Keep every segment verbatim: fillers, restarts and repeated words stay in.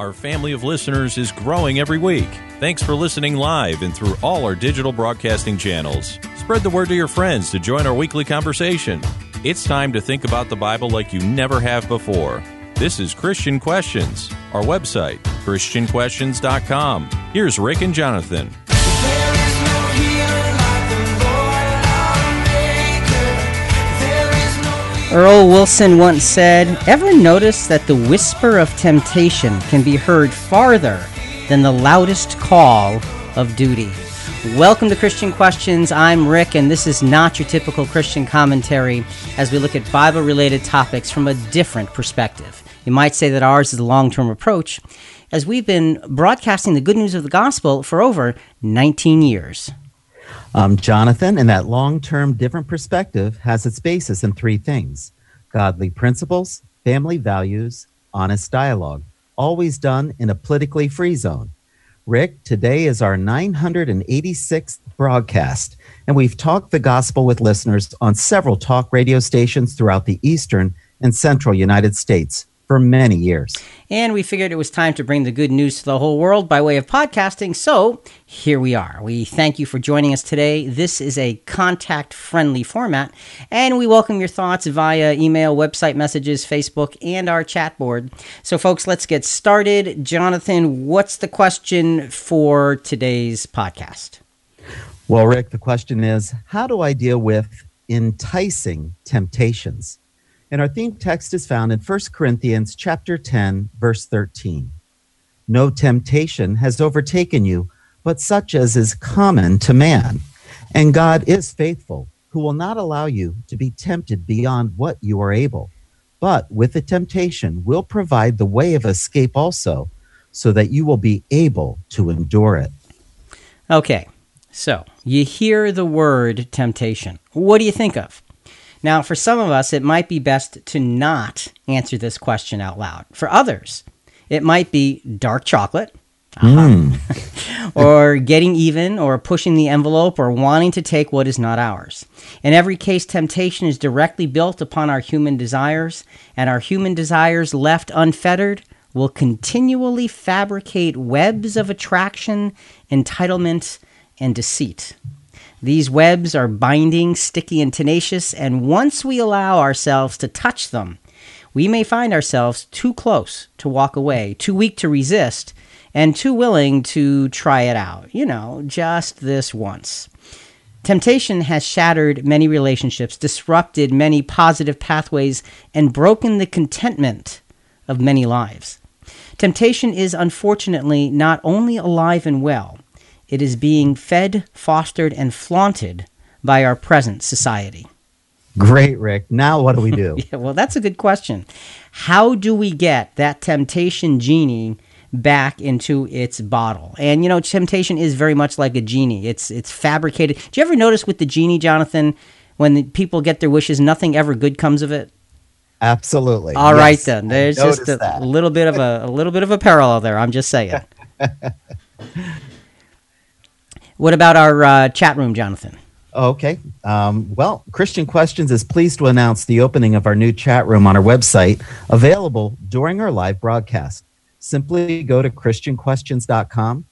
Our family of listeners is growing every week. Thanks for listening live and through all our digital broadcasting channels. Spread the word to your friends to join our weekly conversation. It's time to think about the Bible like you never have before. This is Christian Questions. Our website, Christian Questions dot com. Here's Rick and Jonathan. Earl Wilson once said, "Ever notice that the whisper of temptation can be heard farther than the loudest call of duty?" Welcome to Christian Questions. I'm Rick, and this is not your typical Christian commentary as we look at Bible-related topics from a different perspective. You might say that ours is a long-term approach, as we've been broadcasting the good news of the gospel for over nineteen years. Um, Jonathan, and that long-term different perspective has its basis in three things: godly principles, family values, honest dialogue, always done in a politically free zone. Rick, today is our nine hundred eighty-sixth broadcast, and we've talked the gospel with listeners on several talk radio stations throughout the eastern and central United States for many years. And we figured it was time to bring the good news to the whole world by way of podcasting, so here we are. We thank you for joining us today. This is a contact-friendly format, and we welcome your thoughts via email, website messages, Facebook, and our chat board. So, folks, let's get started. Jonathan, what's the question for today's podcast? Well, Rick, the question is, how do I deal with enticing temptations? And our theme text is found in First Corinthians chapter ten, verse thirteen. No temptation has overtaken you, but such as is common to man. And God is faithful, who will not allow you to be tempted beyond what you are able, but with the temptation will provide the way of escape also, so that you will be able to endure it. Okay. So, you hear the word temptation. What do you think of? Now, for some of us, it might be best to not answer this question out loud. For others, it might be dark chocolate, uh-huh, mm. or getting even, or pushing the envelope, or wanting to take what is not ours. In every case, temptation is directly built upon our human desires, and our human desires, left unfettered, will continually fabricate webs of attraction, entitlement, and deceit. These webs are binding, sticky, and tenacious, and once we allow ourselves to touch them, we may find ourselves too close to walk away, too weak to resist, and too willing to try it out. You know, just this once. Temptation has shattered many relationships, disrupted many positive pathways, and broken the contentment of many lives. Temptation is unfortunately not only alive and well, it is being fed, fostered, and flaunted by our present society. Great, Rick. Now what do we do? Yeah, well, that's a good question. How do we get that temptation genie back into its bottle? And, you know, temptation is very much like a genie. It's it's fabricated. Do you ever notice with the genie, Jonathan, when the people get their wishes, nothing ever good comes of it? Absolutely. All yes, right, then. There's just a that. little bit of a, a little bit of a parallel there. I'm just saying. What about our uh, chat room, Jonathan? Okay. Um, well, Christian Questions is pleased to announce the opening of our new chat room on our website, available during our live broadcast. Simply go to Christian Questions dot com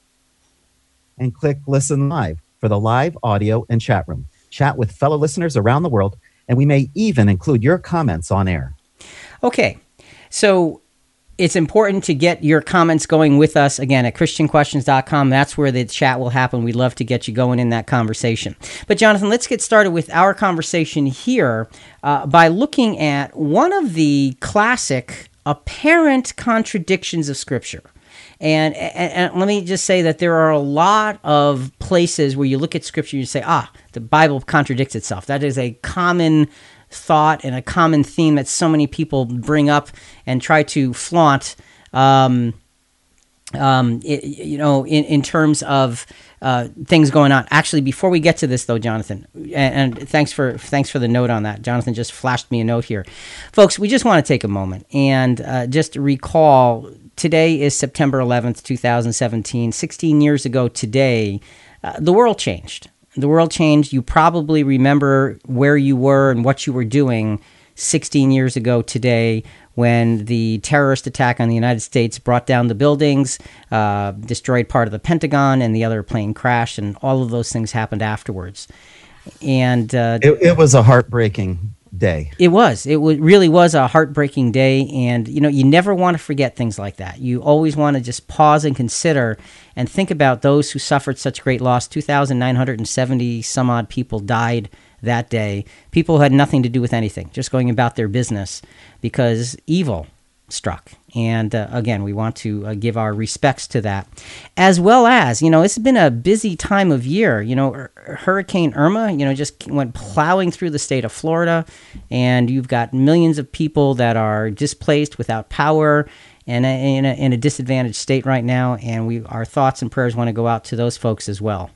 and click Listen Live for the live audio and chat room. Chat with fellow listeners around the world, and we may even include your comments on air. Okay. So, it's important to get your comments going with us, again, at Christian Questions dot com. That's where the chat will happen. We'd love to get you going in that conversation. But, Jonathan, let's get started with our conversation here uh, by looking at one of the classic apparent contradictions of Scripture. And, and, and let me just say that there are a lot of places where you look at Scripture and you say, ah, the Bible contradicts itself. That is a common thought and a common theme that so many people bring up and try to flaunt, um, um, it, you know, in, in terms of uh, things going on. Actually, before we get to this, though, Jonathan, and, and thanks for thanks for the note on that. Jonathan just flashed me a note here. Folks, we just want to take a moment and uh, just recall today is September eleventh, two thousand seventeen. sixteen years ago today, uh, the world changed. The world changed. You probably remember where you were and what you were doing sixteen years ago today, when the terrorist attack on the United States brought down the buildings, uh, destroyed part of the Pentagon, and the other plane crashed, and all of those things happened afterwards. And uh, it, it was a heartbreaking day. It was. It w- really was a heartbreaking day, and you know, you never want to forget things like that. You always want to just pause and consider and think about those who suffered such great loss. two thousand nine hundred seventy some odd people died that day, people who had nothing to do with anything, just going about their business because evil struck. And uh, again, we want to uh, give our respects to that. As well as, you know, it's been a busy time of year. You know, Ur- Hurricane Irma, you know, just went plowing through the state of Florida, and you've got millions of people that are displaced without power and uh, in, a, in a disadvantaged state right now. And we, our thoughts and prayers want to go out to those folks as well.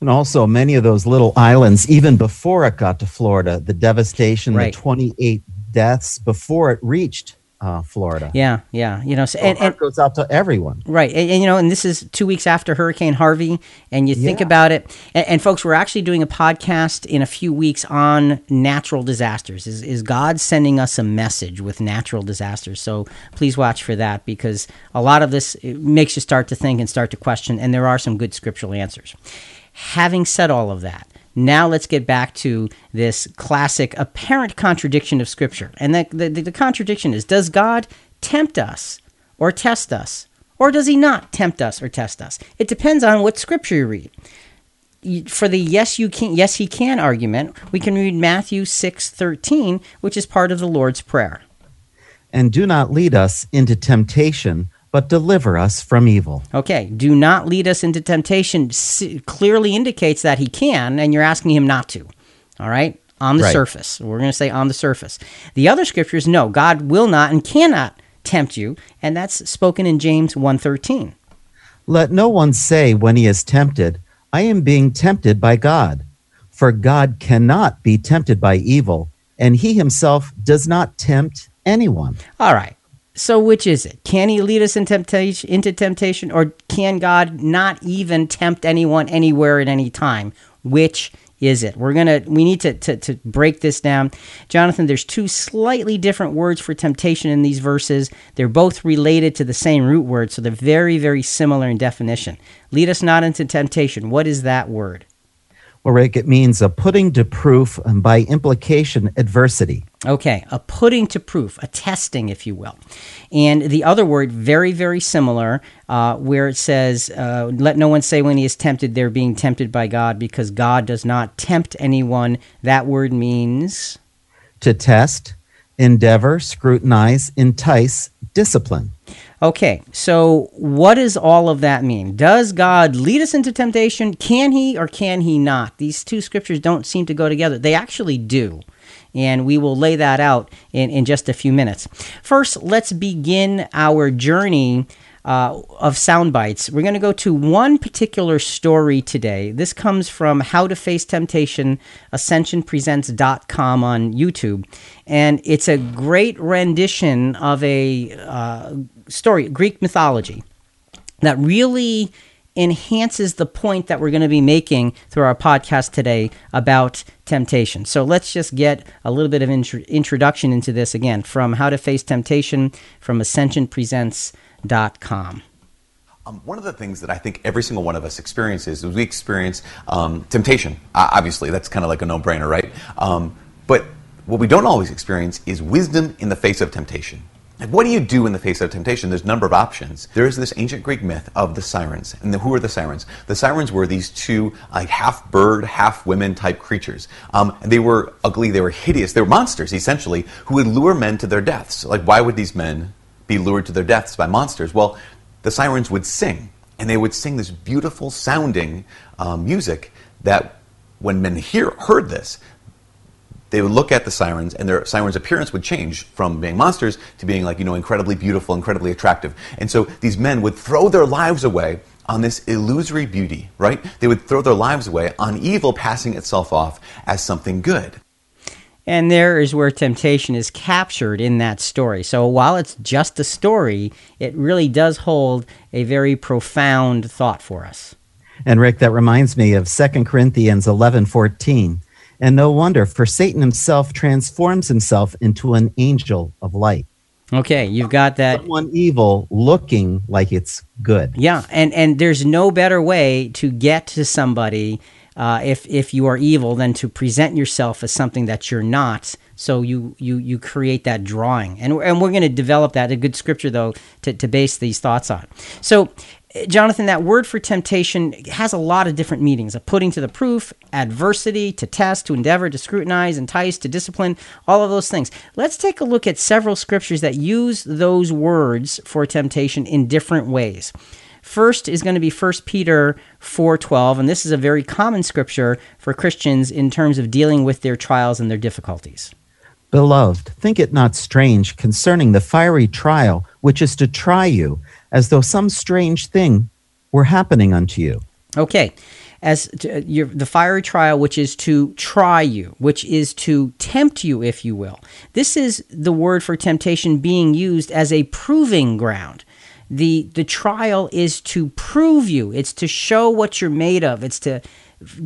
And also many of those little islands, even before it got to Florida, the devastation, right. The twenty-eight deaths before it reached uh, Florida. Yeah, yeah. You know, so, so and, and, it goes out to everyone. Right. And, and, you know, and this is two weeks after Hurricane Harvey, and you think yeah. about it. And, and folks, we're actually doing a podcast in a few weeks on natural disasters. Is, is God sending us a message with natural disasters? So please watch for that, because a lot of this makes you start to think and start to question, and there are some good scriptural answers. Having said all of that, now let's get back to this classic apparent contradiction of Scripture. And the, the, the contradiction is, does God tempt us or test us? Or does he not tempt us or test us? It depends on what Scripture you read. For the yes you can, yes he can argument, we can read Matthew six thirteen, which is part of the Lord's Prayer. And do not lead us into temptation, but deliver us from evil. Okay, do not lead us into temptation clearly indicates that he can, and you're asking him not to, all right, on the right. surface. We're going to say on the surface. The other scriptures, no, God will not and cannot tempt you, and that's spoken in James one thirteen. Let no one say when he is tempted, I am being tempted by God, for God cannot be tempted by evil, and he himself does not tempt anyone. All right. So which is it? Can he lead us in temptation, into temptation, or can God not even tempt anyone anywhere at any time? Which is it? We're gonna we need to, to to break this down. Jonathan, there's two slightly different words for temptation in these verses. They're both related to the same root word, so they're very, very similar in definition. Lead us not into temptation. What is that word? Well, Rick, it means a putting to proof, and by implication, adversity. Okay, a putting to proof, a testing, if you will. And the other word, very, very similar, uh, where it says, uh, let no one say when he is tempted, they're being tempted by God, because God does not tempt anyone. That word means? To test, endeavor, scrutinize, entice, discipline. Okay, so what does all of that mean? Does God lead us into temptation? Can he or can he not? These two scriptures don't seem to go together. They actually do, and we will lay that out in, in just a few minutes. First, let's begin our journey uh, of sound bites. We're going to go to one particular story today. This comes from How to Face Temptation, Ascension Presents dot com on YouTube, and it's a great rendition of a uh, story, Greek mythology, that really enhances the point that we're going to be making through our podcast today about temptation. So let's just get a little bit of intro- introduction into this again from How to Face Temptation from Ascension Presents dot com. Um, one of the things that I think every single one of us experiences is we experience um, temptation. Uh, obviously, that's kind of like a no-brainer, right? Um, but what we don't always experience is wisdom in the face of temptation. Like, what do you do in the face of temptation? There's a number of options. There is this ancient Greek myth of the sirens. And the, who are the sirens? The sirens were these two like half bird, half women type creatures. Um, they were ugly. They were hideous. They were monsters, essentially, who would lure men to their deaths. Like, why would these men be lured to their deaths by monsters? Well, the sirens would sing. And they would sing this beautiful sounding um, music that when men hear, heard this, they would look at the sirens, and their sirens' appearance would change from being monsters to being, like, you know, incredibly beautiful, incredibly attractive. And so these men would throw their lives away on this illusory beauty, right? They would throw their lives away on evil passing itself off as something good. And there is where temptation is captured in that story. So while it's just a story, it really does hold a very profound thought for us. And Rick, that reminds me of Second Corinthians eleven fourteen. And no wonder, for Satan himself transforms himself into an angel of light. Okay, you've got that. Someone evil looking like it's good. Yeah, and, and there's no better way to get to somebody uh, if if you are evil than to present yourself as something that you're not. So you you you create that drawing. And, and we're going to develop that, a good scripture, though, to, to base these thoughts on. So, Jonathan, that word for temptation has a lot of different meanings: a putting to the proof, adversity, to test, to endeavor, to scrutinize, entice, to discipline, all of those things. Let's take a look at several scriptures that use those words for temptation in different ways. First is going to be First Peter four twelve, and this is a very common scripture for Christians in terms of dealing with their trials and their difficulties. Beloved, think it not strange concerning the fiery trial which is to try you, as though some strange thing were happening unto you. Okay, as to your, the fiery trial, which is to try you, which is to tempt you, if you will. This is the word for temptation being used as a proving ground. The, the trial is to prove you. It's to show what you're made of. It's to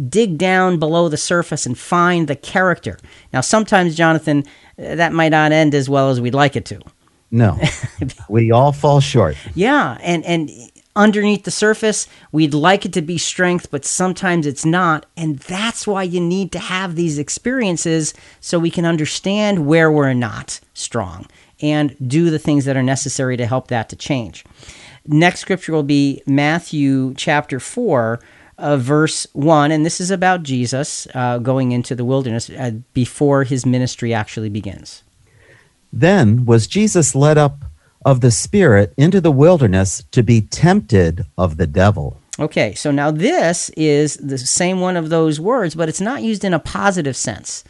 dig down below the surface and find the character. Now, sometimes, Jonathan, that might not end as well as we'd like it to. No, we all fall short. Yeah, and, and underneath the surface, we'd like it to be strength, but sometimes it's not, and that's why you need to have these experiences so we can understand where we're not strong and do the things that are necessary to help that to change. Next scripture will be Matthew chapter four, Uh, verse one, and this is about Jesus uh, going into the wilderness uh, before his ministry actually begins. Then was Jesus led up of the Spirit into the wilderness to be tempted of the devil. Okay, so now this is the same one of those words, but it's not used in a positive sense.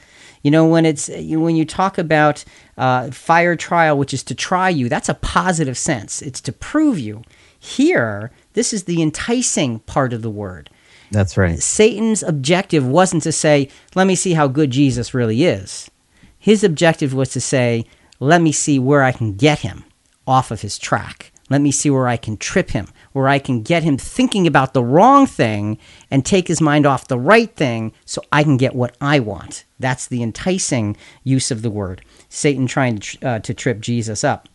You know, when it's you, when you talk about uh, fire trial, which is to try you, that's a positive sense. It's to prove you. Here, this is the enticing part of the word. That's right. Satan's objective wasn't to say, let me see how good Jesus really is. His objective was to say, let me see where I can get him off of his track. Let me see where I can trip him, where I can get him thinking about the wrong thing and take his mind off the right thing so I can get what I want. That's the enticing use of the word. Satan trying to, uh, to trip Jesus up.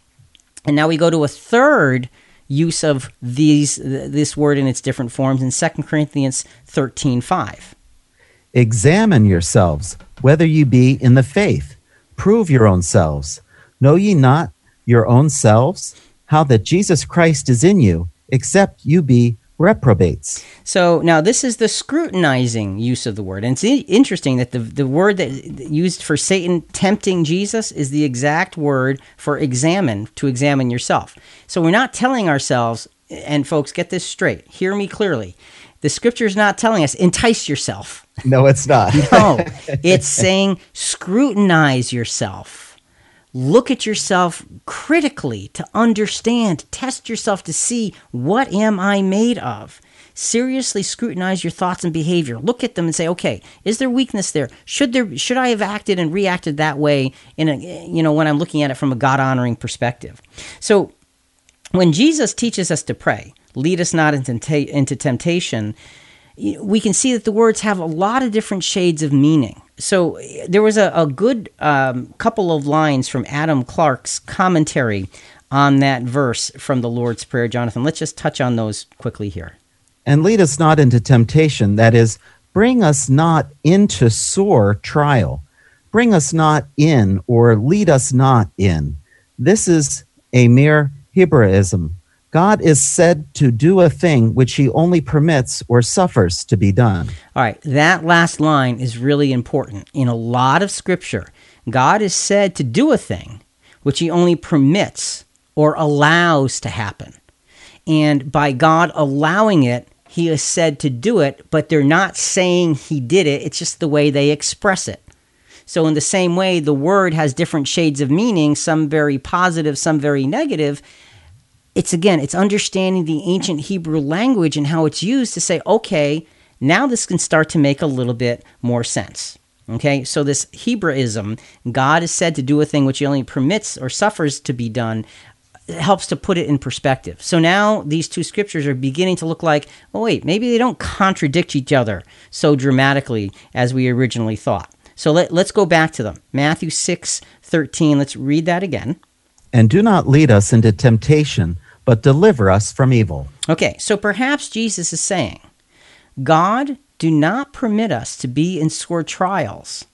And now we go to a third use of these this word in its different forms in Second Corinthians thirteen five. Examine yourselves, whether you be in the faith. Prove your own selves. Know ye not your own selves, how that Jesus Christ is in you, except you be reprobates? So now this is the scrutinizing use of the word. And it's interesting that the, the word that used for Satan tempting Jesus is the exact word for examine, to examine yourself. So we're not telling ourselves, and folks, get this straight, hear me clearly. The scripture's not telling us, entice yourself. No, it's not. No, it's saying scrutinize yourself. Look at yourself critically to understand, test yourself to see, what am I made of? Seriously scrutinize your thoughts and behavior. Look at them and say, okay, is there weakness there? Should there? Should I have acted and reacted that way in a, you know, when I'm looking at it from a God-honoring perspective? So when Jesus teaches us to pray, lead us not into temptation, we can see that the words have a lot of different shades of meaning. So there was a, a good um, couple of lines from Adam Clark's commentary on that verse from the Lord's Prayer, Jonathan. Let's just touch on those quickly here. And lead us not into temptation, that is, bring us not into sore trial. Bring us not in, or lead us not in. This is a mere Hebraism. God is said to do a thing which he only permits or suffers to be done. All right, that last line is really important. In a lot of scripture, God is said to do a thing which he only permits or allows to happen. And by God allowing it, he is said to do it, but they're not saying he did it. It's just the way they express it. So in the same way, the word has different shades of meaning, some very positive, some very negative. It's, again, it's understanding the ancient Hebrew language and how it's used to say, okay, now this can start to make a little bit more sense. Okay, so this Hebraism, God is said to do a thing which he only permits or suffers to be done, helps to put it in perspective. So now these two scriptures are beginning to look like, oh wait, maybe they don't contradict each other so dramatically as we originally thought. So let, let's go back to them. Matthew six thirteen. Let's read that again. And do not lead us into temptation, but deliver us from evil. Okay, so perhaps Jesus is saying, God, do not permit us to be in sore trials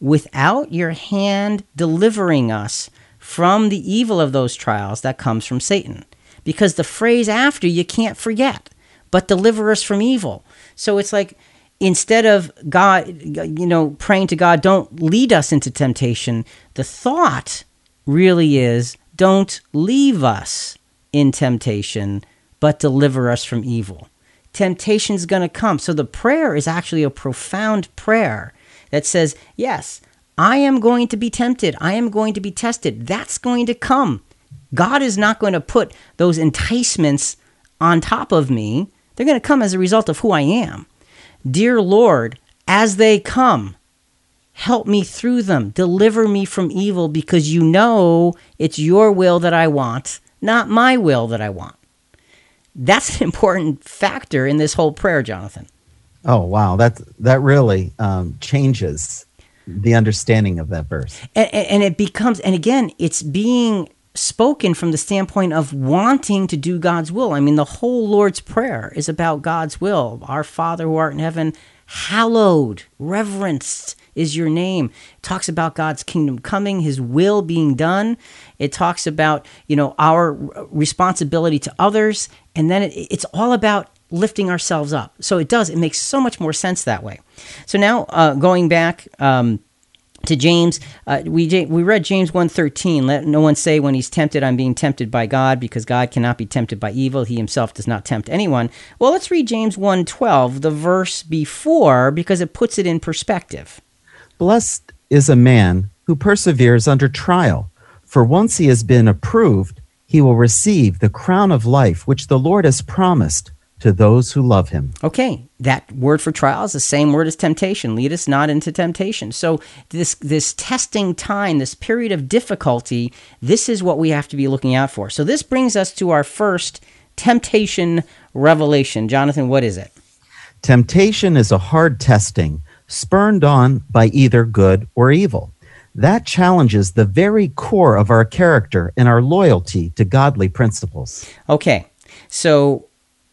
without your hand delivering us from the evil of those trials that comes from Satan. Because the phrase after, you can't forget, but deliver us from evil. So it's like, instead of God, you know, praying to God, don't lead us into temptation, the thought really is, don't leave us in temptation, but deliver us from evil. Temptation's going to come. So the prayer is actually a profound prayer that says, yes, I am going to be tempted. I am going to be tested. That's going to come. God is not going to put those enticements on top of me. They're going to come as a result of who I am. Dear Lord, as they come, help me through them. Deliver me from evil, because you know it's your will that I want, not my will that I want. That's an important factor in this whole prayer, Jonathan. Oh, wow. That, that really um, changes the understanding of that verse. And, and it becomes, and again, it's being spoken from the standpoint of wanting to do God's will. I mean, the whole Lord's Prayer is about God's will. Our Father who art in heaven, hallowed, reverenced is your name. It talks about God's kingdom coming, his will being done. It talks about, you know, our responsibility to others. And then it, it's all about lifting ourselves up. So it does. It makes so much more sense that way. So now uh, going back um, to James, uh, we we read James one thirteen. Let no one say when he's tempted, I'm being tempted by God, because God cannot be tempted by evil. He himself does not tempt anyone. Well, let's read James one twelve, the verse before, because it puts it in perspective. Blessed is a man who perseveres under trial, for once he has been approved, he will receive the crown of life which the Lord has promised to those who love him. Okay, that word for trial is the same word as temptation. Lead us not into temptation. So this this testing time, this period of difficulty, this is what we have to be looking out for. So this brings us to our first temptation revelation. Jonathan, what is it? Temptation is a hard testing, spurned on by either good or evil. That challenges the very core of our character and our loyalty to godly principles. Okay, so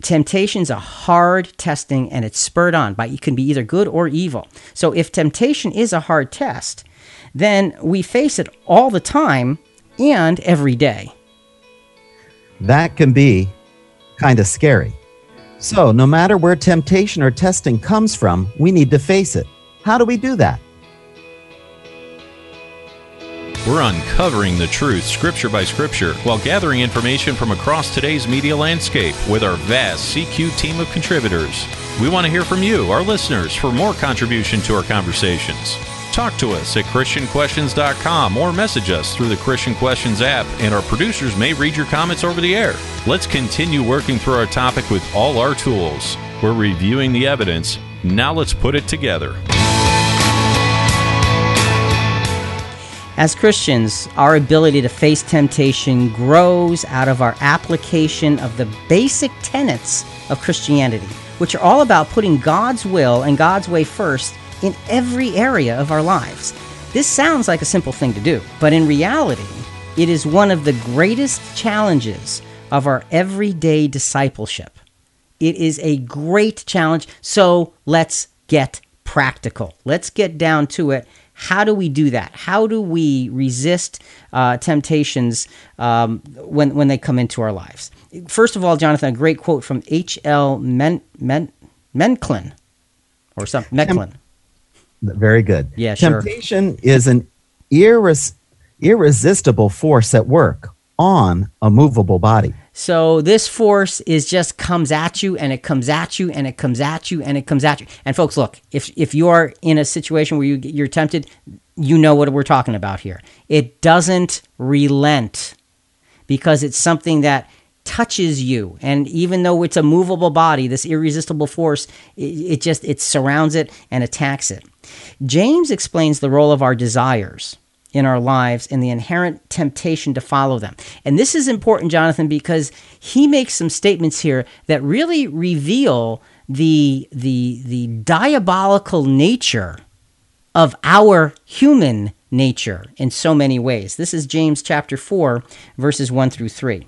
temptation's a hard testing, and it's spurred on by, it can be either good or evil. So if temptation is a hard test, then we face it all the time and every day. That can be kind of scary. So no matter where temptation or testing comes from, we need to face it. How do we do that? We're uncovering the truth, scripture by scripture, while gathering information from across today's media landscape with our vast C Q team of contributors. We want to hear from you, our listeners, for more contribution to our conversations. Talk to us at Christian Questions dot com or message us through the Christian Questions app, and our producers may read your comments over the air. Let's continue working through our topic with all our tools. We're reviewing the evidence. Now let's put it together. As Christians, our ability to face temptation grows out of our application of the basic tenets of Christianity, which are all about putting God's will and God's way first in every area of our lives. This sounds like a simple thing to do, but in reality, it is one of the greatest challenges of our everyday discipleship. It is a great challenge, so let's get practical. Let's get down to it. How do we do that? How do we resist uh, temptations um, when when they come into our lives? First of all, Jonathan, a great quote from H L Men, Men, Mencken, or something. Mencken. Very good. Yeah, sure. Temptation is an irres- irresistible force at work on a movable body. So this force is just comes at you, and it comes at you, and it comes at you, and it comes at you. And folks, look, if if you are in a situation where you, you're tempted, you know what we're talking about here. It doesn't relent, because it's something that touches you. And even though it's a movable body, this irresistible force, it, it just, it surrounds it and attacks it. James explains the role of our desires in our lives and the inherent temptation to follow them. And this is important, Jonathan, because he makes some statements here that really reveal the the the diabolical nature of our human nature in so many ways. This is James chapter four, verses one through three.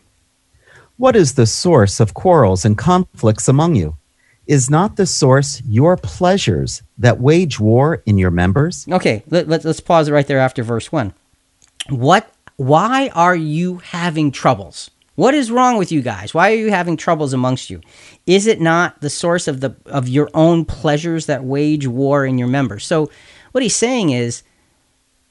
What is the source of quarrels and conflicts among you? Is not the source your pleasures that wage war in your members? Okay, let, let, let's pause right there after verse one. What? Why are you having troubles? What is wrong with you guys? Why are you having troubles amongst you? Is it not the source of the of your own pleasures that wage war in your members? So what he's saying is,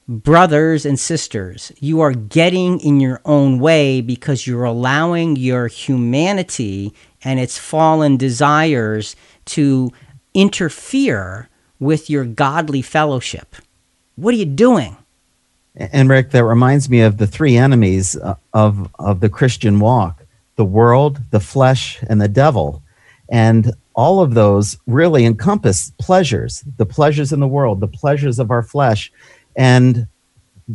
brothers and sisters, you are getting in your own way because you're allowing your humanity and its fallen desires to interfere with your godly fellowship. What are you doing? And Rick, that reminds me of the three enemies of, of the Christian walk: the world, the flesh, and the devil. And all of those really encompass pleasures, the pleasures in the world, the pleasures of our flesh. And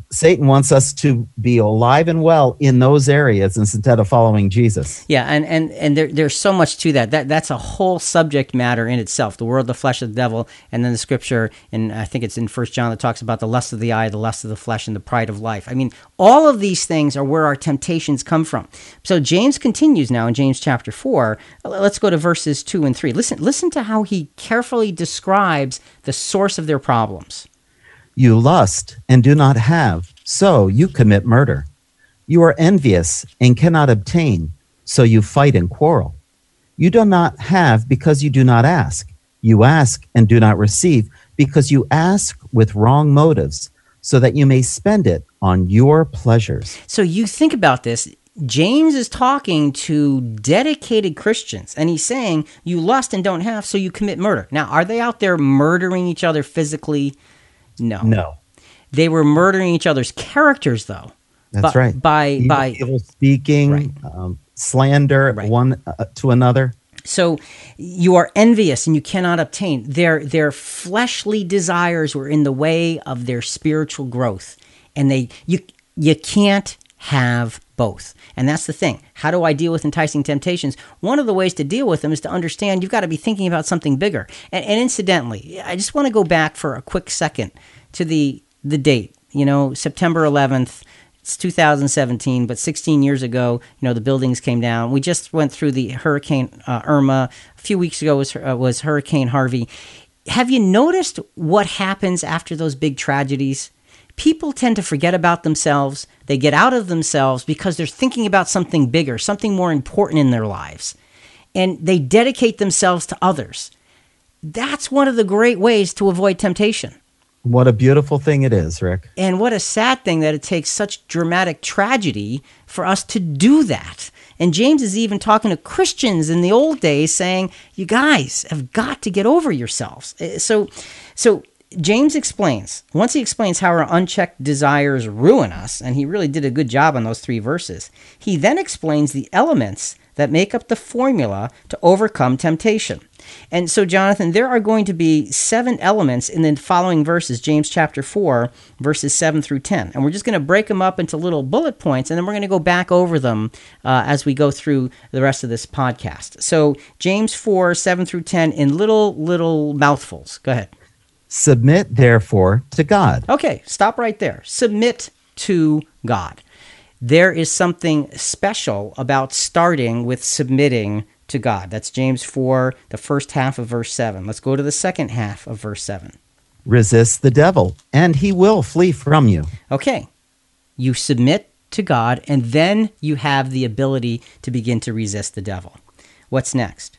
Satan wants us to be alive and well in those areas instead of following Jesus. Yeah, and and, and there, there's so much to that. that. That's a whole subject matter in itself, the world, the flesh, the devil, and then the scripture, and I think it's in First John that talks about the lust of the eye, the lust of the flesh, and the pride of life. I mean, all of these things are where our temptations come from. So James continues now in James chapter four. Let's go to verses two and three. Listen, listen to how he carefully describes the source of their problems. You lust and do not have, so you commit murder. You are envious and cannot obtain, so you fight and quarrel. You do not have because you do not ask. You ask and do not receive because you ask with wrong motives, so that you may spend it on your pleasures. So you think about this. James is talking to dedicated Christians, and he's saying, you lust and don't have, so you commit murder. Now, are they out there murdering each other physically? No. No. They were murdering each other's characters, though. That's by, right. By evil, by evil speaking, right. um, slander right. one uh, to another. So you are envious and you cannot obtain. Their their fleshly desires were in the way of their spiritual growth, and they you you can't have both. And that's the thing. How do I deal with enticing temptations? One of the ways to deal with them is to understand you've got to be thinking about something bigger. And, and incidentally, I just want to go back for a quick second to the the date. You know, September eleventh, it's two thousand seventeen, but sixteen years ago, you know, the buildings came down. We just went through the Hurricane uh, Irma. A few weeks ago was uh, was Hurricane Harvey. Have you noticed what happens after those big tragedies? People tend to forget about themselves. They get out of themselves because they're thinking about something bigger, something more important in their lives. And they dedicate themselves to others. That's one of the great ways to avoid temptation. What a beautiful thing it is, Rick. And what a sad thing that it takes such dramatic tragedy for us to do that. And James is even talking to Christians in the old days saying, you guys have got to get over yourselves. So, so... James explains, once he explains how our unchecked desires ruin us, and he really did a good job on those three verses, he then explains the elements that make up the formula to overcome temptation. And so, Jonathan, there are going to be seven elements in the following verses, James chapter four, verses seven through ten. And we're just going to break them up into little bullet points, and then we're going to go back over them uh, as we go through the rest of this podcast. So James four, seven through ten in little, little mouthfuls. Go ahead. Submit, therefore, to God. Okay, stop right there. Submit to God. There is something special about starting with submitting to God. That's James four, the first half of verse seven. Let's go to the second half of verse seven. Resist the devil, and he will flee from you. Okay, you submit to God, and then you have the ability to begin to resist the devil. What's next?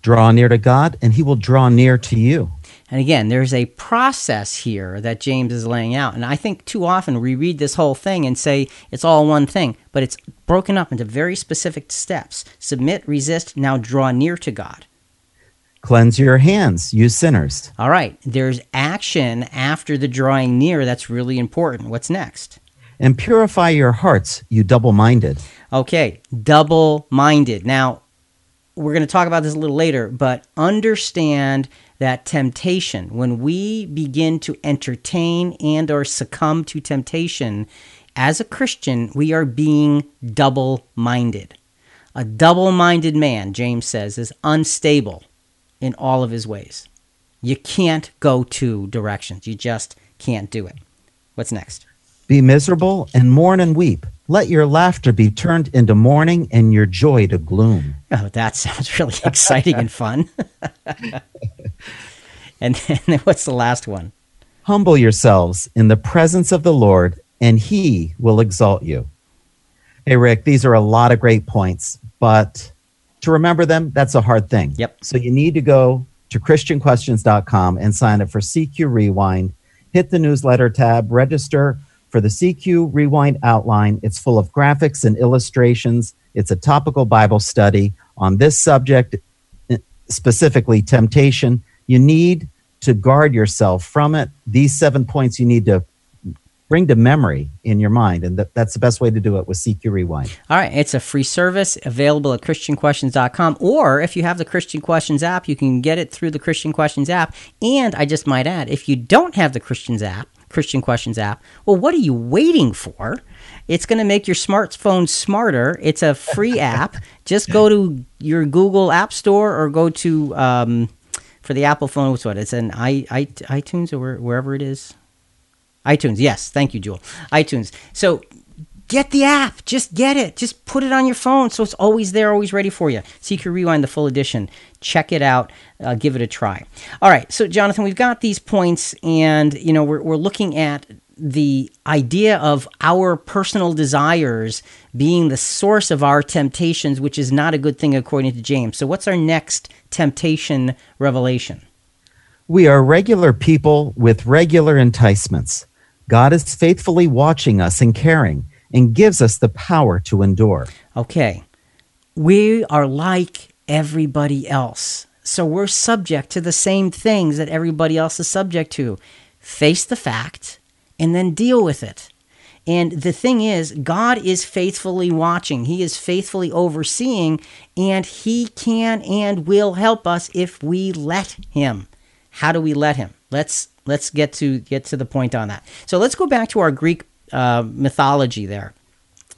Draw near to God, and he will draw near to you. And again, there's a process here that James is laying out. And I think too often we read this whole thing and say it's all one thing, but it's broken up into very specific steps. Submit, resist, now draw near to God. Cleanse your hands, you sinners. All right. There's action after the drawing near that's really important. What's next? And purify your hearts, you double-minded. Okay, double-minded. Now, we're going to talk about this a little later, but understand that temptation, when we begin to entertain and or succumb to temptation, as a Christian, we are being double-minded. A double-minded man, James says, is unstable in all of his ways. You can't go two directions. You just can't do it. What's next? Be miserable and mourn and weep. Let your laughter be turned into mourning and your joy to gloom. Oh, that sounds really exciting and fun. And then what's the last one? Humble yourselves in the presence of the Lord, and he will exalt you. Hey, Rick, these are a lot of great points, but to remember them, that's a hard thing. Yep. So you need to go to Christian Questions dot com and sign up for C Q Rewind. Hit the newsletter tab, register for the C Q Rewind outline. It's full of graphics and illustrations. It's a topical Bible study on this subject, specifically temptation. You need to guard yourself from it. These seven points you need to bring to memory in your mind, and th- that's the best way to do it with C Q Rewind. All right, it's a free service available at Christian Questions dot com, or if you have the Christian Questions app, you can get it through the Christian Questions app. And I just might add, if you don't have the Christians app, Christian Questions app, well, what are you waiting for? It's going to make your smartphone smarter. It's a free app. Just go to your Google App Store or go to... Um, For the Apple phone, it's what? It's an I, I, iTunes or where, wherever it is. iTunes, yes. Thank you, Jewel. iTunes. So get the app. Just get it. Just put it on your phone so it's always there, always ready for you. C Q Rewind, the full edition. Check it out. Uh, give it a try. All right. So, Jonathan, we've got these points, and, you know, we're we're looking at the idea of our personal desires being the source of our temptations, which is not a good thing according to James. So what's our next temptation revelation? We are regular people with regular enticements. God is faithfully watching us and caring and gives us the power to endure. Okay. We are like everybody else. So we're subject to the same things that everybody else is subject to. Face the fact and then deal with it. And the thing is, God is faithfully watching. He is faithfully overseeing, and he can and will help us if we let him. How do we let him? Let's let's get to get to the point on that. So let's go back to our Greek uh, mythology there.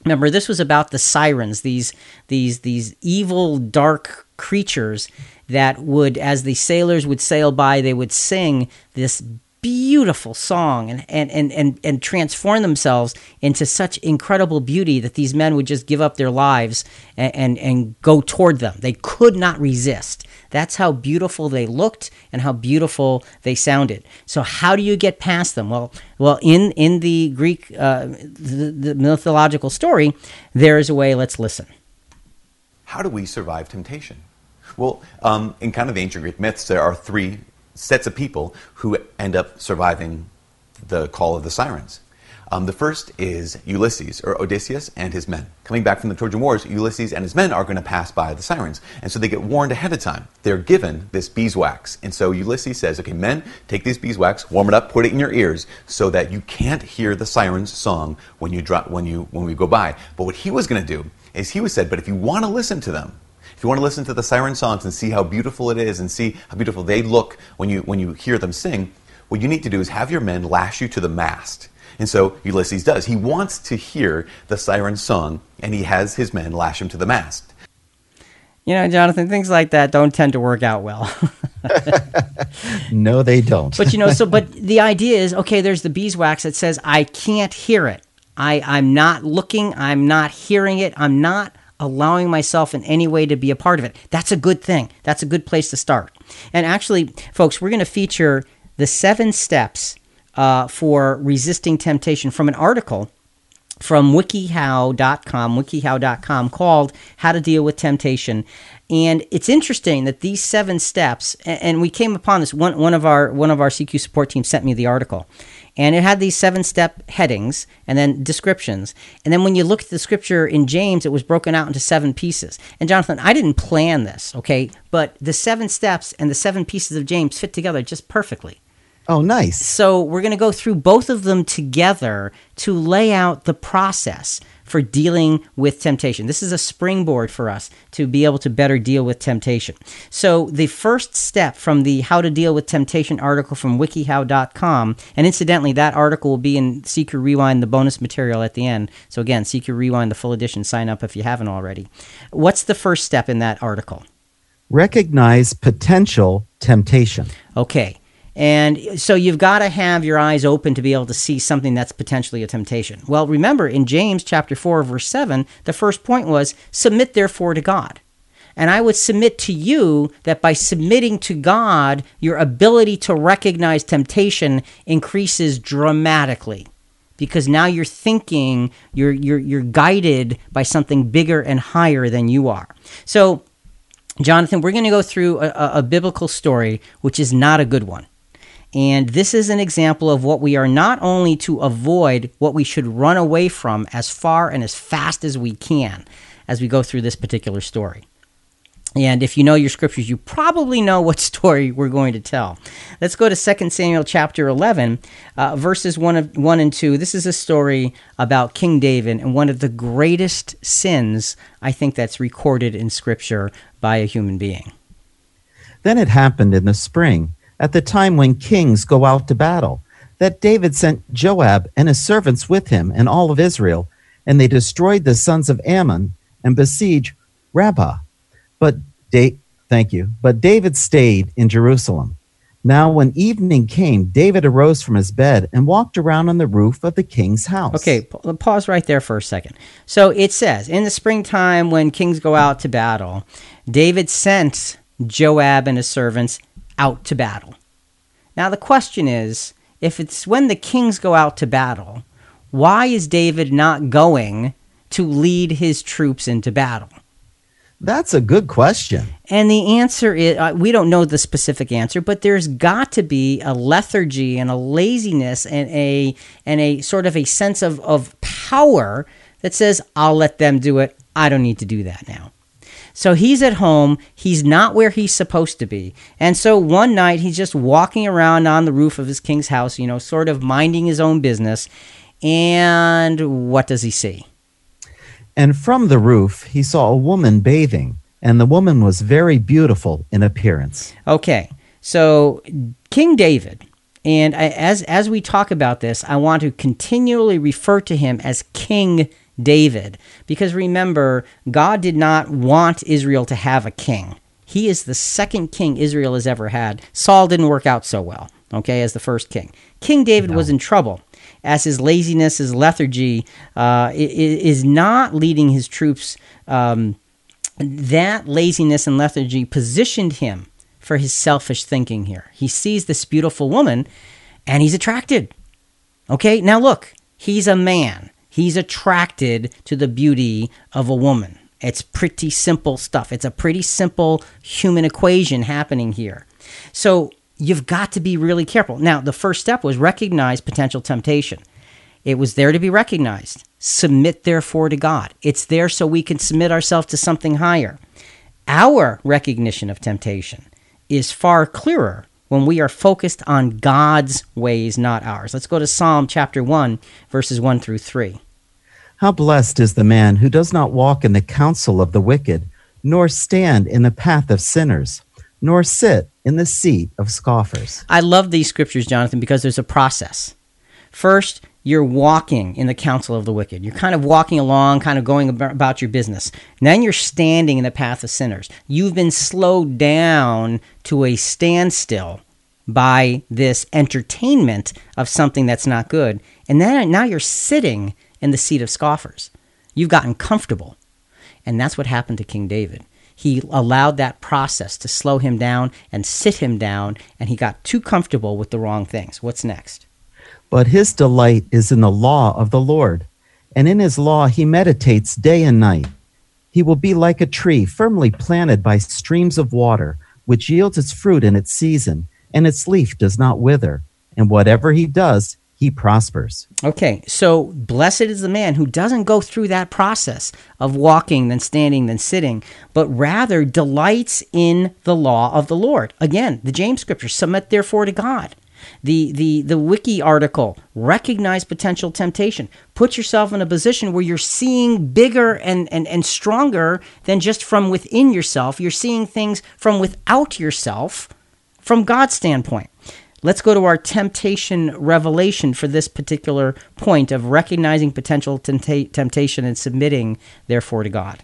Remember, this was about the sirens, these these these evil, dark creatures that would, as the sailors would sail by, they would sing this beautiful song and, and and and and transform themselves into such incredible beauty that these men would just give up their lives and, and and go toward them. They could not resist. That's how beautiful they looked and how beautiful they sounded. So how do you get past them? Well, well, in in the Greek uh, the, the mythological story, there is a way. Let's listen. How do we survive temptation? Well, um, in kind of ancient Greek myths, there are three sets of people who end up surviving the call of the sirens. Um, the first is Ulysses, or Odysseus and his men. Coming back from the Trojan Wars, Ulysses and his men are going to pass by the sirens. And so they get warned ahead of time. They're given this beeswax. And so Ulysses says, okay, men, take this beeswax, warm it up, put it in your ears so that you can't hear the sirens' song when you drop, when you when we go by. But what he was going to do is he was said, but if you want to listen to them, if you want to listen to the siren songs and see how beautiful it is and see how beautiful they look when you when you hear them sing, what you need to do is have your men lash you to the mast. And so Ulysses does. He wants to hear the siren song, and he has his men lash him to the mast. You know, Jonathan, things like that don't tend to work out well. No, they don't. But, you know, so but the idea is, okay, there's the beeswax that says, I can't hear it. I, I'm not looking. I'm not hearing it. I'm not allowing myself in any way to be a part of it. That's a good thing. That's a good place to start. And actually, folks, we're going to feature the seven steps uh, for resisting temptation from an article from wikihow dot com, wikihow dot com, called How to Deal with Temptation. And it's interesting that these seven steps, and we came upon this, one, one of our one of our C Q support team sent me the article, and it had these seven-step headings and then descriptions. And then when you look at the scripture in James, it was broken out into seven pieces. And Jonathan, I didn't plan this, okay? But the seven steps and the seven pieces of James fit together just perfectly. Oh, nice. So we're going to go through both of them together to lay out the process for dealing with temptation. This is a springboard for us to be able to better deal with temptation. So the first step from the How to Deal with Temptation article from wikihow dot com, and incidentally, that article will be in C Q Rewind, the bonus material at the end. So again, C Q Rewind, the full edition, sign up if you haven't already. What's the first step in that article? Recognize potential temptation. Okay. And so you've got to have your eyes open to be able to see something that's potentially a temptation. Well, remember in James chapter four, verse seven, the first point was, submit therefore to God. And I would submit to you that by submitting to God, your ability to recognize temptation increases dramatically, because now you're thinking, you're you're you're guided by something bigger and higher than you are. So, Jonathan, we're going to go through a, a biblical story, which is not a good one. And this is an example of what we are not only to avoid, what we should run away from as far and as fast as we can as we go through this particular story. And if you know your scriptures, you probably know what story we're going to tell. Let's go to Second Samuel chapter eleven, uh, verses one and two. This is a story about King David and one of the greatest sins, I think, that's recorded in scripture by a human being. Then it happened in the spring, at the time when kings go out to battle, that David sent Joab and his servants with him and all of Israel, and they destroyed the sons of Ammon and besieged Rabbah. But da- thank you. But David stayed in Jerusalem. Now, when evening came, David arose from his bed and walked around on the roof of the king's house. Okay, pa- pause right there for a second. So it says, in the springtime when kings go out to battle, David sent Joab and his servants out to battle. Now, the question is, if it's when the kings go out to battle, why is David not going to lead his troops into battle? That's a good question. And the answer is, uh, we don't know the specific answer, but there's got to be a lethargy and a laziness and a and a sort of a sense of, of power that says, I'll let them do it. I don't need to do that now. So he's at home. He's not where he's supposed to be. And so one night he's just walking around on the roof of his king's house, you know, sort of minding his own business. And what does he see? And from the roof, he saw a woman bathing, and the woman was very beautiful in appearance. Okay, so King David, and I, as as we talk about this, I want to continually refer to him as King David, because remember, God did not want Israel to have a king. He is the second king Israel has ever had. Saul didn't work out so well, okay, as the first king. King David no. was in trouble, as his laziness, his lethargy, uh, is not leading his troops. Um, that laziness and lethargy positioned him for his selfish thinking here. He sees this beautiful woman, and he's attracted. Okay, now look, he's a man. He's attracted to the beauty of a woman. It's pretty simple stuff. It's a pretty simple human equation happening here. So you've got to be really careful. Now, the first step was recognize potential temptation. It was there to be recognized. Submit, therefore, to God. It's there so we can submit ourselves to something higher. Our recognition of temptation is far clearer when we are focused on God's ways, not ours. Let's go to Psalm chapter one, verses one through three. How blessed is the man who does not walk in the counsel of the wicked, nor stand in the path of sinners, nor sit in the seat of scoffers. I love these scriptures, Jonathan, because there's a process. First, you're walking in the counsel of the wicked. You're kind of walking along, kind of going about your business. And then you're standing in the path of sinners. You've been slowed down to a standstill by this entertainment of something that's not good. And then now you're sitting in the seat of scoffers. You've gotten comfortable. And that's what happened to King David. He allowed that process to slow him down and sit him down, and he got too comfortable with the wrong things. What's next? But his delight is in the law of the Lord, and in his law he meditates day and night. He will be like a tree firmly planted by streams of water, which yields its fruit in its season, and its leaf does not wither. And whatever he does, he prospers. Okay, so blessed is the man who doesn't go through that process of walking, then standing, then sitting, but rather delights in the law of the Lord. Again, the James scripture, submit therefore to God. The the the wiki article, recognize potential temptation. Put yourself in a position where you're seeing bigger and, and, and stronger than just from within yourself. You're seeing things from without yourself, from God's standpoint. Let's go to our temptation revelation for this particular point of recognizing potential tempta- temptation and submitting, therefore, to God.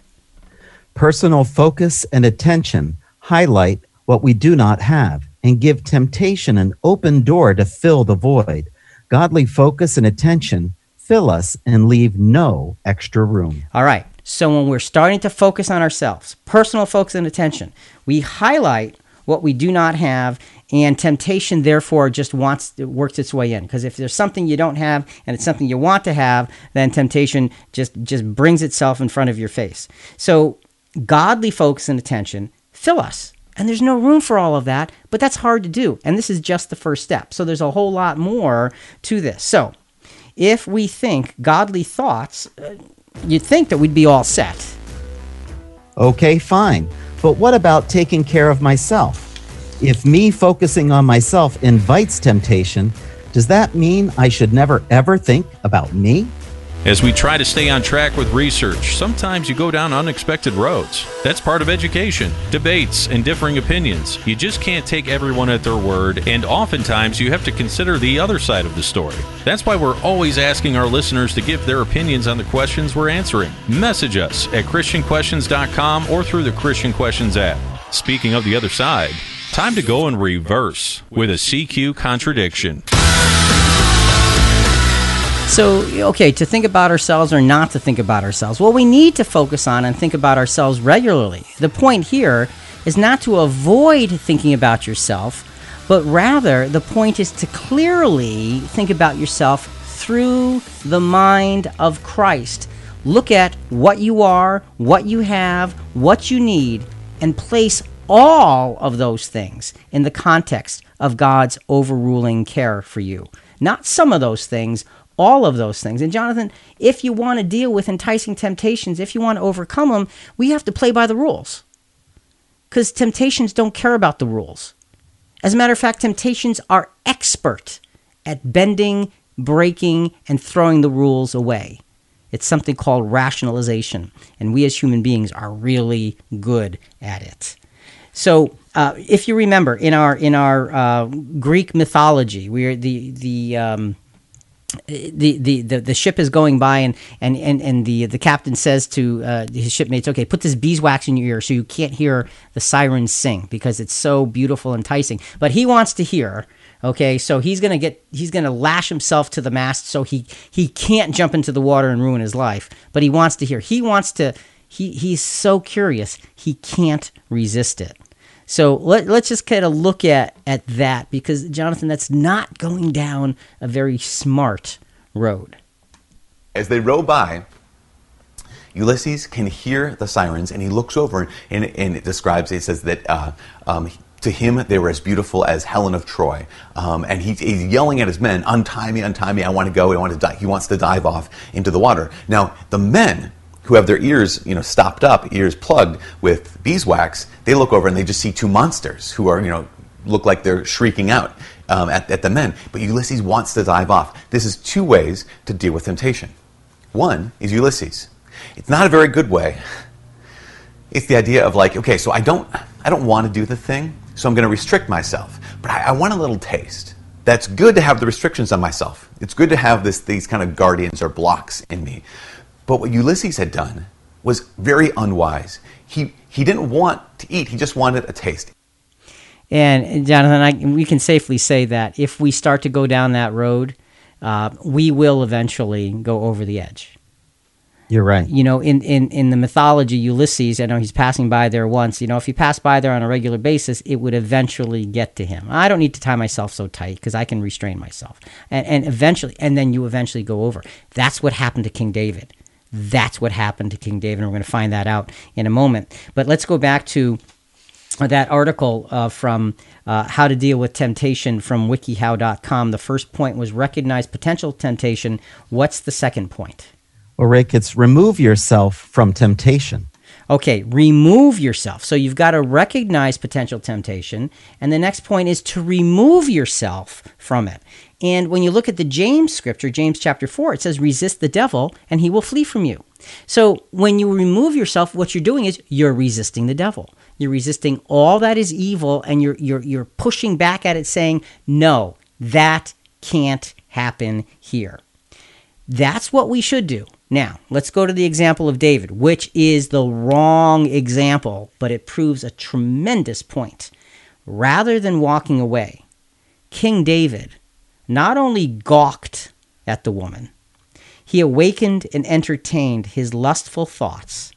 Personal focus and attention highlight what we do not have, and give temptation an open door to fill the void. Godly focus and attention fill us and leave no extra room. All right. So when we're starting to focus on ourselves, personal focus and attention, we highlight what we do not have, and temptation, therefore, just wants it works its way in. Because if there's something you don't have and it's something you want to have, then temptation just, just brings itself in front of your face. So godly focus and attention fill us. And there's no room for all of that, but that's hard to do. And this is just the first step. So there's a whole lot more to this. So if we think godly thoughts, you'd think that we'd be all set. Okay, fine. But what about taking care of myself? If me focusing on myself invites temptation, does that mean I should never ever think about me? As we try to stay on track with research, sometimes you go down unexpected roads. That's part of education, debates, and differing opinions. You just can't take everyone at their word, and oftentimes you have to consider the other side of the story. That's why we're always asking our listeners to give their opinions on the questions we're answering. Message us at Christian Questions dot com or through the Christian Questions app. Speaking of the other side, time to go in reverse with a C Q contradiction. So, okay, to think about ourselves or not to think about ourselves. Well, we need to focus on and think about ourselves regularly. The point here is not to avoid thinking about yourself, but rather the point is to clearly think about yourself through the mind of Christ. Look at what you are, what you have, what you need, and place all of those things in the context of God's overruling care for you. Not some of those things, all of those things. And Jonathan, if you want to deal with enticing temptations, if you want to overcome them, we have to play by the rules. Because temptations don't care about the rules. As a matter of fact, temptations are expert at bending, breaking, and throwing the rules away. It's something called rationalization. And we as human beings are really good at it. So uh, if you remember, in our in our uh, Greek mythology, we are the the um, The, the, the, the ship is going by, and, and, and, and the, the captain says to uh, his shipmates, okay, put this beeswax in your ear so you can't hear the sirens sing because it's so beautiful and enticing. But he wants to hear, okay, so he's going to get he's going to lash himself to the mast so he, he can't jump into the water and ruin his life. But he wants to hear. He wants to, he, he's so curious, he can't resist it. So let, let's just kind of look at, at that because, Jonathan, that's not going down a very smart road. As they row by, Ulysses can hear the sirens, and he looks over, and, and it describes, it says that uh, um, to him they were as beautiful as Helen of Troy. Um, and he, he's yelling at his men, untie me, untie me, I want to go, I want to die. He wants to dive off into the water. Now, the men who have their ears, you know, stopped up, ears plugged with beeswax, they look over and they just see two monsters who are, you know, look like they're shrieking out um, at, at the men. But Ulysses wants to dive off. This is two ways to deal with temptation. One is Ulysses. It's not a very good way. It's the idea of like, okay, so I don't, I don't want to do the thing, so I'm going to restrict myself. But I, I want a little taste. That's good to have the restrictions on myself. It's good to have this, these kind of guardians or blocks in me. But what Ulysses had done was very unwise. He he didn't want to eat. He just wanted a taste. And, Jonathan, I, we can safely say that if we start to go down that road, uh, we will eventually go over the edge. You're right. You know, in, in, in the mythology, Ulysses, I know he's passing by there once. You know, if he passed by there on a regular basis, it would eventually get to him. I don't need to tie myself so tight because I can restrain myself. And, and eventually, and then you eventually go over. That's what happened to King David. That's what happened to King David, and we're going to find that out in a moment. But let's go back to that article uh, from uh, How to Deal with Temptation from wikihow dot com. The first point was recognize potential temptation. What's the second point? Well, Rick, it's remove yourself from temptation. Okay, remove yourself. So you've got to recognize potential temptation, and the next point is to remove yourself from it. And when you look at the James scripture, James chapter four, it says, resist the devil and he will flee from you. So when you remove yourself, what you're doing is you're resisting the devil. You're resisting all that is evil, and you're you're you're pushing back at it saying, no, that can't happen here. That's what we should do. Now, let's go to the example of David, which is the wrong example, but it proves a tremendous point. Rather than walking away, King David not only gawked at the woman, he awakened and entertained his lustful thoughts,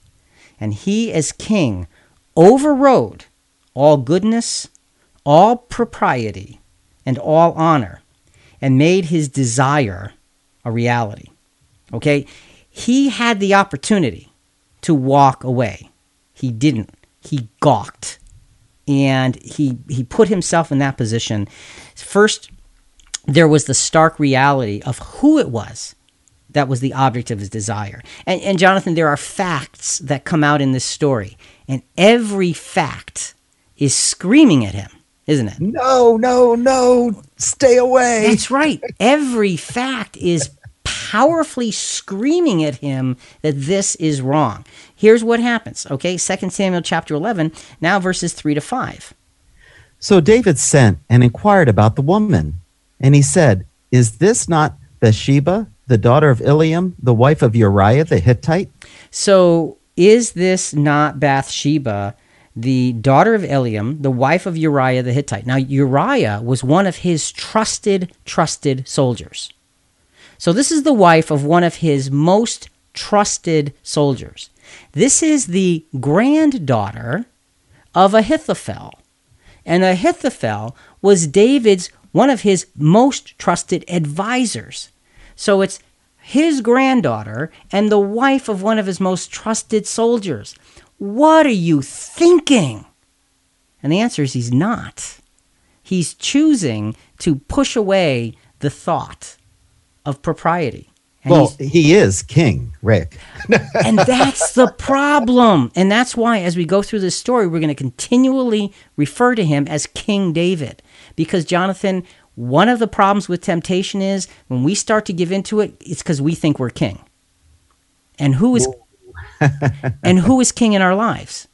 and he as king overrode all goodness, all propriety, and all honor, and made his desire a reality. Okay? He had the opportunity to walk away. He didn't. He gawked. And he he put himself in that position. First, there was the stark reality of who it was that was the object of his desire. And, and Jonathan, there are facts that come out in this story. And every fact is screaming at him, isn't it? No, no, no, stay away. That's right. Every fact is powerfully screaming at him that this is wrong. Here's what happens, okay? Second Samuel chapter eleven, now verses three to five. So David sent and inquired about the woman, and he said, "Is this not Bathsheba, the daughter of Eliam, the wife of Uriah the Hittite?" So, is this not Bathsheba, the daughter of Eliam, the wife of Uriah the Hittite? Now, Uriah was one of his trusted, trusted soldiers. So this is the wife of one of his most trusted soldiers. This is the granddaughter of Ahithophel. And Ahithophel was David's, one of his most trusted advisors. So it's his granddaughter and the wife of one of his most trusted soldiers. What are you thinking? And the answer is he's not. He's choosing to push away the thought of propriety. And well, he is king, Rick. And that's the problem. And that's why as we go through this story, we're going to continually refer to him as King David. Because, Jonathan, one of the problems with temptation is when we start to give into it, it's because we think we're king. And who is and who is king in our lives?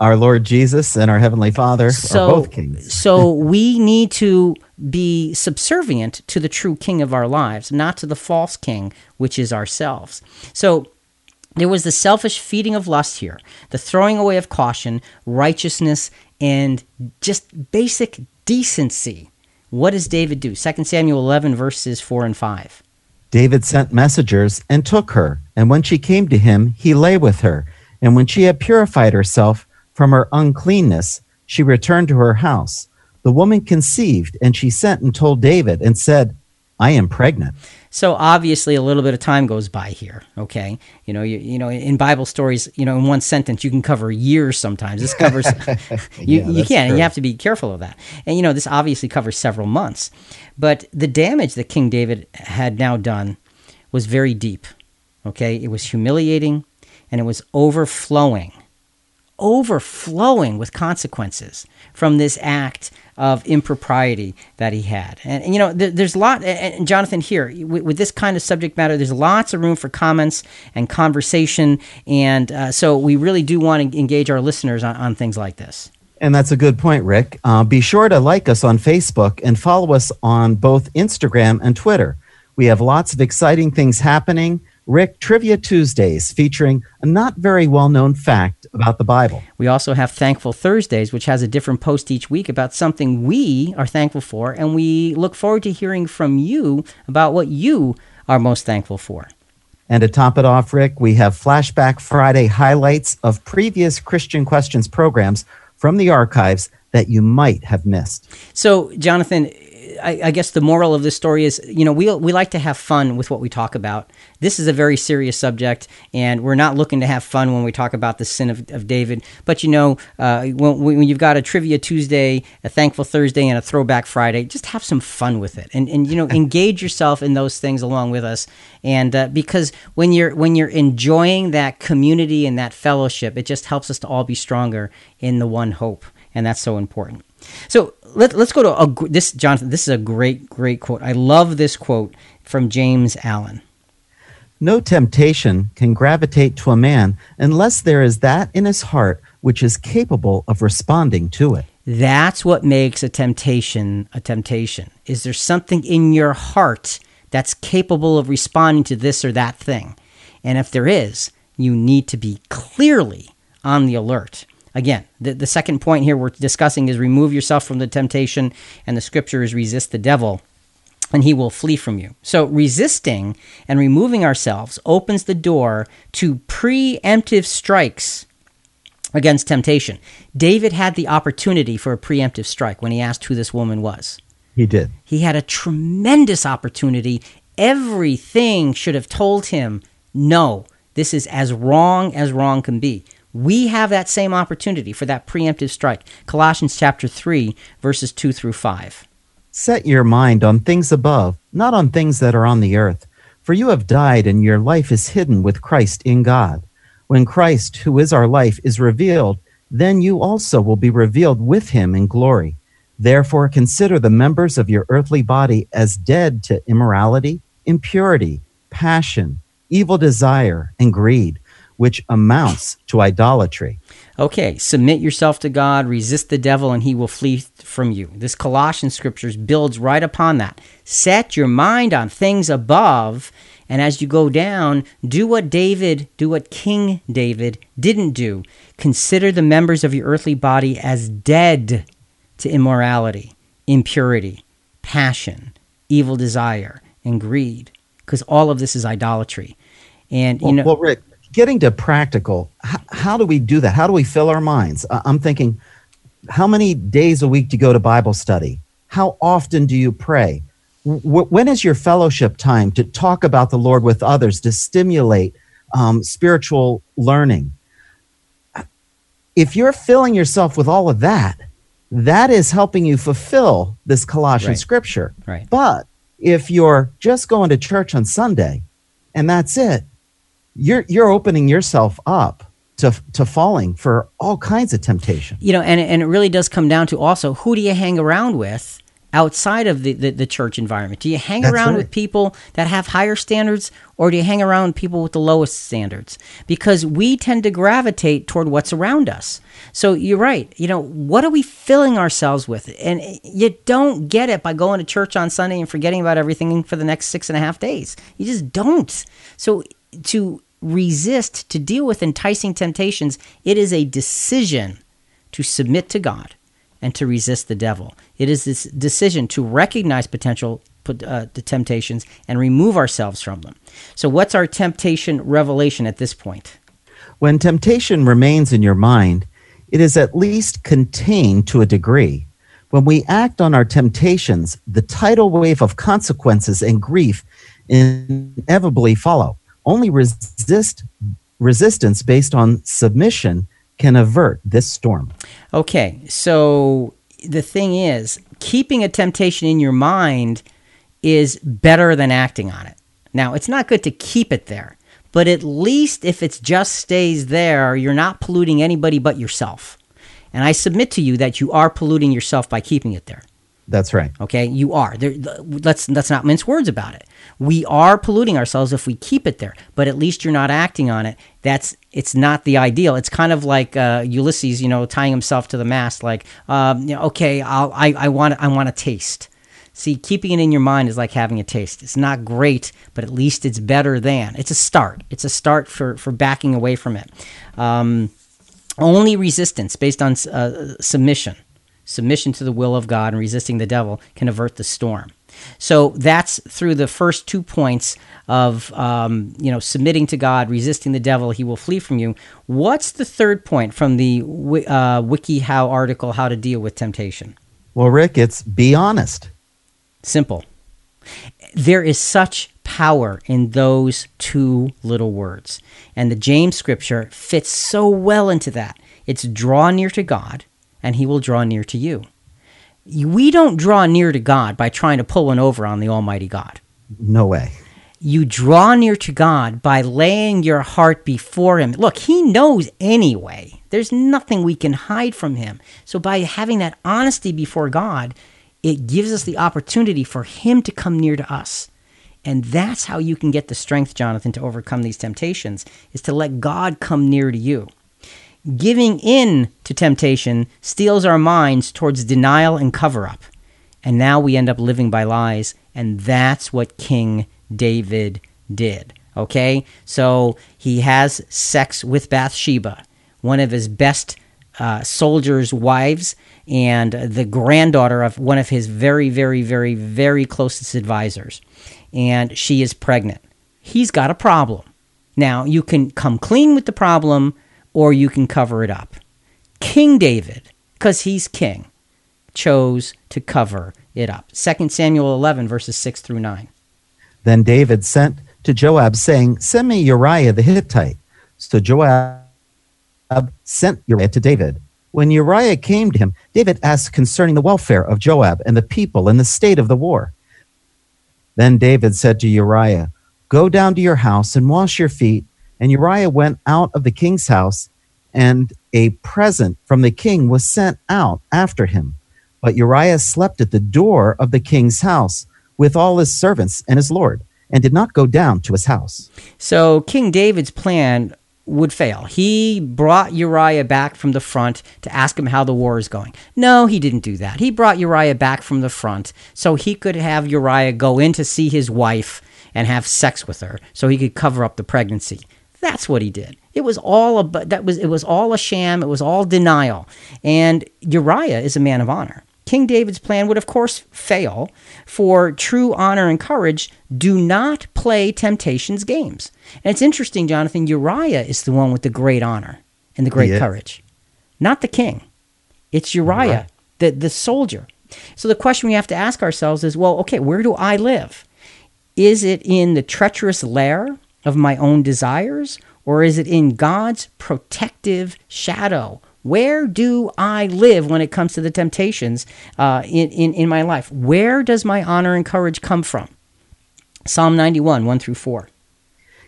Our Lord Jesus and our Heavenly Father so, are both kings. So we need to be subservient to the true king of our lives, not to the false king, which is ourselves. So there was the selfish feeding of lust here, the throwing away of caution, righteousness, and just basic decency. What does David do? Second Samuel eleven, verses four and five. David sent messengers and took her, and when she came to him, he lay with her. And when she had purified herself from her uncleanness, she returned to her house. The woman conceived, and she sent and told David and said, "I am pregnant." So obviously a little bit of time goes by here, okay? You know, you, you know, in Bible stories, you know, in one sentence you can cover years sometimes. This covers, you, yeah, you can, and you have to be careful of that. And, you know, this obviously covers several months. But the damage that King David had now done was very deep, okay? It was humiliating, and it was overflowing. overflowing with consequences from this act of impropriety that he had. And, and you know, th- there's a lot, and Jonathan, here, with, with this kind of subject matter, there's lots of room for comments and conversation, and uh, so we really do want to engage our listeners on, on things like this. And that's a good point, Rick. Uh, be sure to like us on Facebook and follow us on both Instagram and Twitter. We have lots of exciting things happening. Rick, Trivia Tuesdays, featuring a not very well-known fact about the Bible. We also have Thankful Thursdays, which has a different post each week about something we are thankful for, and we look forward to hearing from you about what you are most thankful for. And to top it off, Rick, we have Flashback Friday highlights of previous Christian Questions programs from the archives that you might have missed. So, Jonathan, I, I guess the moral of this story is, you know, we we like to have fun with what we talk about. This is a very serious subject, and we're not looking to have fun when we talk about the sin of, of David. But, you know, uh, when, when you've got a Trivia Tuesday, a Thankful Thursday, and a Throwback Friday, just have some fun with it, and and you know, engage yourself in those things along with us. And uh, because when you're when you're enjoying that community and that fellowship, it just helps us to all be stronger in the one hope, and that's so important. So let, let's go to a, this, Jonathan. This is a great, great quote. I love this quote from James Allen. "No temptation can gravitate to a man unless there is that in his heart which is capable of responding to it." That's what makes a temptation a temptation. Is there something in your heart that's capable of responding to this or that thing? And if there is, you need to be clearly on the alert. Again, the, the second point here we're discussing is remove yourself from the temptation, and the scripture is resist the devil, and he will flee from you. So resisting and removing ourselves opens the door to preemptive strikes against temptation. David had the opportunity for a preemptive strike when he asked who this woman was. He did. He had a tremendous opportunity. Everything should have told him, no, this is as wrong as wrong can be. We have that same opportunity for that preemptive strike. Colossians chapter three, verses two through five. Set your mind on things above, not on things that are on the earth. For you have died, and your life is hidden with Christ in God. When Christ, who is our life, is revealed, then you also will be revealed with him in glory. Therefore, consider the members of your earthly body as dead to immorality, impurity, passion, evil desire, and greed, which amounts to idolatry. Okay, submit yourself to God, resist the devil, and he will flee from you. This Colossians scriptures builds right upon that. Set your mind on things above, and as you go down, do what David, do what King David didn't do. Consider the members of your earthly body as dead to immorality, impurity, passion, evil desire, and greed, because all of this is idolatry. And well, you know, well, Rick, getting to practical, how, how do we do that? How do we fill our minds? Uh, I'm thinking, how many days a week do you go to Bible study? How often do you pray? W- when is your fellowship time to talk about the Lord with others, to stimulate um, spiritual learning? If you're filling yourself with all of that, that is helping you fulfill this Colossian right. scripture. Right. But if you're just going to church on Sunday and that's it, You're you're opening yourself up to to falling for all kinds of temptation. You know, and and it really does come down to also who do you hang around with outside of the, the, the church environment? Do you hang That's around right. with people that have higher standards, or do you hang around with people with the lowest standards? Because we tend to gravitate toward what's around us. So you're right. You know, what are we filling ourselves with? And you don't get it by going to church on Sunday and forgetting about everything for the next six and a half days. You just don't. So to resist, to deal with enticing temptations, it is a decision to submit to God and to resist the devil. It is this decision to recognize potential uh, the temptations and remove ourselves from them. So what's our temptation revelation at this point? When temptation remains in your mind, it is at least contained to a degree. When we act on our temptations, the tidal wave of consequences and grief inevitably follow. Only resist resistance based on submission can avert this storm. Okay, so the thing is, keeping a temptation in your mind is better than acting on it. Now, it's not good to keep it there, but at least if it just stays there, you're not polluting anybody but yourself. And I submit to you that you are polluting yourself by keeping it there. That's right. Okay, you are. There, let's, let's not mince words about it. We are polluting ourselves if we keep it there, but at least you're not acting on it. That's It's not the ideal. It's kind of like uh, Ulysses, you know, tying himself to the mast, like, um, you know, okay, I'll, I, I want I want a taste. See, keeping it in your mind is like having a taste. It's not great, but at least it's better than. It's a start. It's a start for, for backing away from it. Um, only resistance based on uh, submission. Submission to the will of God and resisting the devil can avert the storm. So that's through the first two points of um, you know submitting to God, resisting the devil, he will flee from you. What's the third point from the uh, WikiHow article, How to Deal with Temptation? Well, Rick, it's be honest. Simple. There is such power in those two little words. And the James scripture fits so well into that. It's draw near to God, and he will draw near to you. We don't draw near to God by trying to pull one over on the Almighty God. No way. You draw near to God by laying your heart before him. Look, he knows anyway. There's nothing we can hide from him. So by having that honesty before God, it gives us the opportunity for him to come near to us. And that's how you can get the strength, Jonathan, to overcome these temptations, is to let God come near to you. Giving in to temptation steals our minds towards denial and cover-up. And now we end up living by lies, and that's what King David did. Okay, so he has sex with Bathsheba, one of his best uh, soldiers' wives, and the granddaughter of one of his very, very, very, very closest advisors. And she is pregnant. He's got a problem. Now, you can come clean with the problem, or you can cover it up. King David, because he's king, chose to cover it up. Second Samuel eleven, verses six through nine. Then David sent to Joab, saying, "Send me Uriah the Hittite." So Joab sent Uriah to David. When Uriah came to him, David asked concerning the welfare of Joab and the people and the state of the war. Then David said to Uriah, "Go down to your house and wash your feet." And Uriah went out of the king's house, and a present from the king was sent out after him. But Uriah slept at the door of the king's house with all his servants and his lord, and did not go down to his house. So King David's plan would fail. He brought Uriah back from the front to ask him how the war is going. No, he didn't do that. He brought Uriah back from the front so he could have Uriah go in to see his wife and have sex with her so he could cover up the pregnancy. That's what he did. It was all about, that was it was all a sham. It was all denial. And Uriah is a man of honor. King David's plan would, of course, fail. For true honor and courage do not play temptation's games. And it's interesting, Jonathan, Uriah is the one with the great honor and the great courage. Not the king. It's Uriah, right. the, the soldier. So the question we have to ask ourselves is, well, okay, where do I live? Is it in the treacherous lair of my own desires, or is it in God's protective shadow? Where do I live when it comes to the temptations uh, in, in, in my life? Where does my honor and courage come from? Psalm ninety-one, one through four.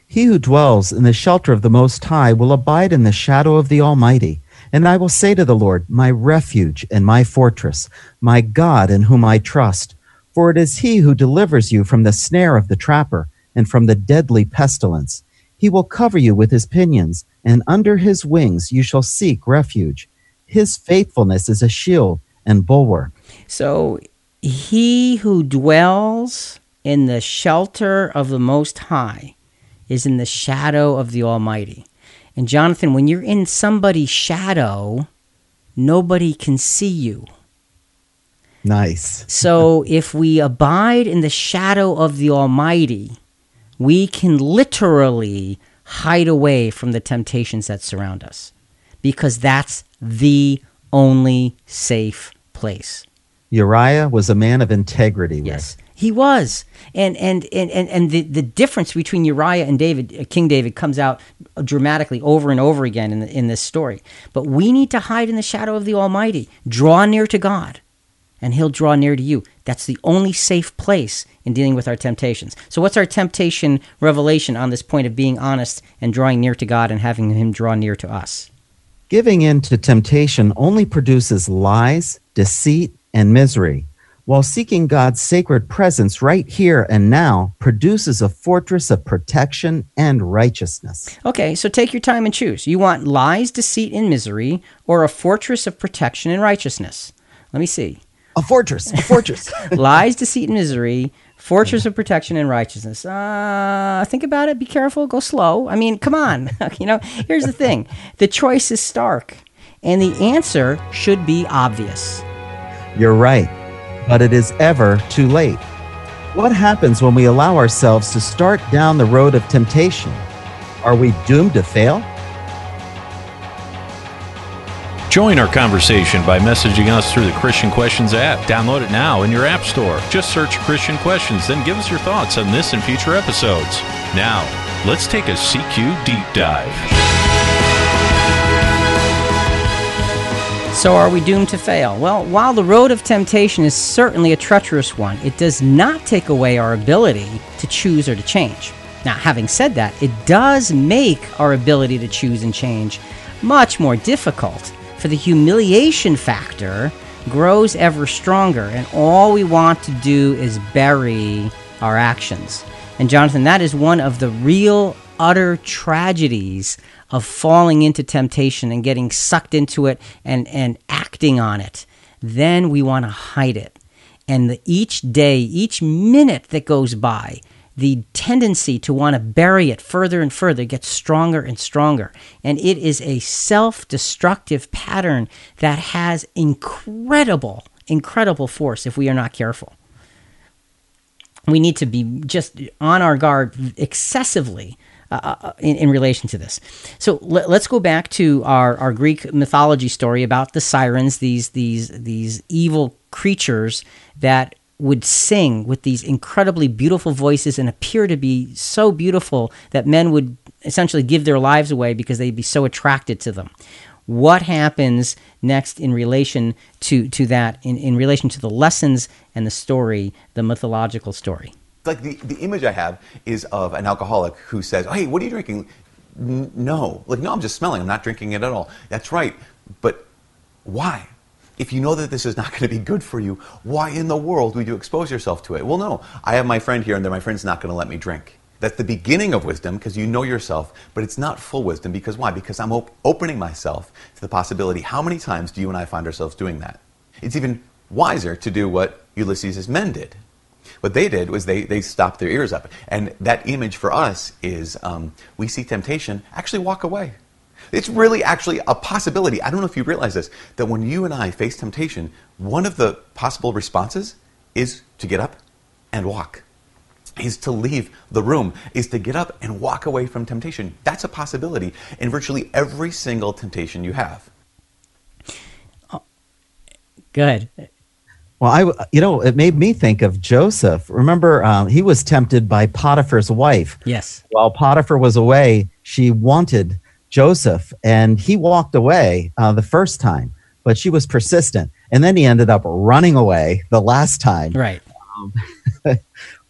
He who dwells in the shelter of the Most High will abide in the shadow of the Almighty. And I will say to the Lord, my refuge and my fortress, my God in whom I trust. For it is he who delivers you from the snare of the trapper and from the deadly pestilence. He will cover you with his pinions, and under his wings you shall seek refuge. His faithfulness is a shield and bulwark. So he who dwells in the shelter of the Most High is in the shadow of the Almighty. And Jonathan, when you're in somebody's shadow, nobody can see you. Nice. So if we abide in the shadow of the Almighty, we can literally hide away from the temptations that surround us, because that's the only safe place. Uriah was a man of integrity. Yes, Rick. He was. And and and and, and the, the difference between Uriah and David, King David, comes out dramatically over and over again in, the, in this story. But we need to hide in the shadow of the Almighty. Draw near to God, and he'll draw near to you. That's the only safe place in dealing with our temptations. So what's our temptation revelation on this point of being honest and drawing near to God and having him draw near to us? Giving in to temptation only produces lies, deceit, and misery, while seeking God's sacred presence right here and now produces a fortress of protection and righteousness. Okay, so take your time and choose. You want lies, deceit, and misery, or a fortress of protection and righteousness? Let me see. A fortress, a fortress. Lies, deceit, and misery, fortress of protection and righteousness. Uh, think about it. Be careful. Go slow. I mean, come on. You know, here's the thing. The choice is stark, and the answer should be obvious. You're right, but it is ever too late. What happens when we allow ourselves to start down the road of temptation? Are we doomed to fail? Join our conversation by messaging us through the Christian Questions app. Download it now in your app store. Just search Christian Questions, then give us your thoughts on this and future episodes. Now, let's take a C Q deep dive. So are we doomed to fail? Well, while the road of temptation is certainly a treacherous one, it does not take away our ability to choose or to change. Now, having said that, it does make our ability to choose and change much more difficult. For the humiliation factor grows ever stronger, and all we want to do is bury our actions. And Jonathan, that is one of the real utter tragedies of falling into temptation and getting sucked into it and, and acting on it. Then we want to hide it. And the, each day, each minute that goes by, the tendency to want to bury it further and further gets stronger and stronger. And it is a self-destructive pattern that has incredible, incredible force if we are not careful. We need to be just on our guard excessively uh, in, in relation to this. So let, let's go back to our, our Greek mythology story about the sirens, these these these evil creatures that would sing with these incredibly beautiful voices and appear to be so beautiful that men would essentially give their lives away because they'd be so attracted to them. What happens next in relation to, to that, in, in relation to the lessons and the story, the mythological story? Like the, the image I have is of an alcoholic who says, hey, what are you drinking? N- no. Like, no, I'm just smelling. I'm not drinking it at all. That's right. But why? If you know that this is not going to be good for you, why in the world would you expose yourself to it? Well, no, I have my friend here and my friend's not going to let me drink. That's the beginning of wisdom because you know yourself, but it's not full wisdom because why? Because I'm op- opening myself to the possibility. How many times do you and I find ourselves doing that? It's even wiser to do what Ulysses' men did. What they did was they, they stopped their ears up. And that image for us is um, we see temptation, actually walk away. It's really actually a possibility. I don't know if you realize this, that when you and I face temptation, one of the possible responses is to get up and walk, is to leave the room, is to get up and walk away from temptation. That's a possibility in virtually every single temptation you have. Oh, good. Well, I, you know, it made me think of Joseph. Remember, um, he was tempted by Potiphar's wife. Yes. While Potiphar was away, she wanted Joseph, and he walked away uh, the first time, but she was persistent. And then he ended up running away the last time. Right. Um,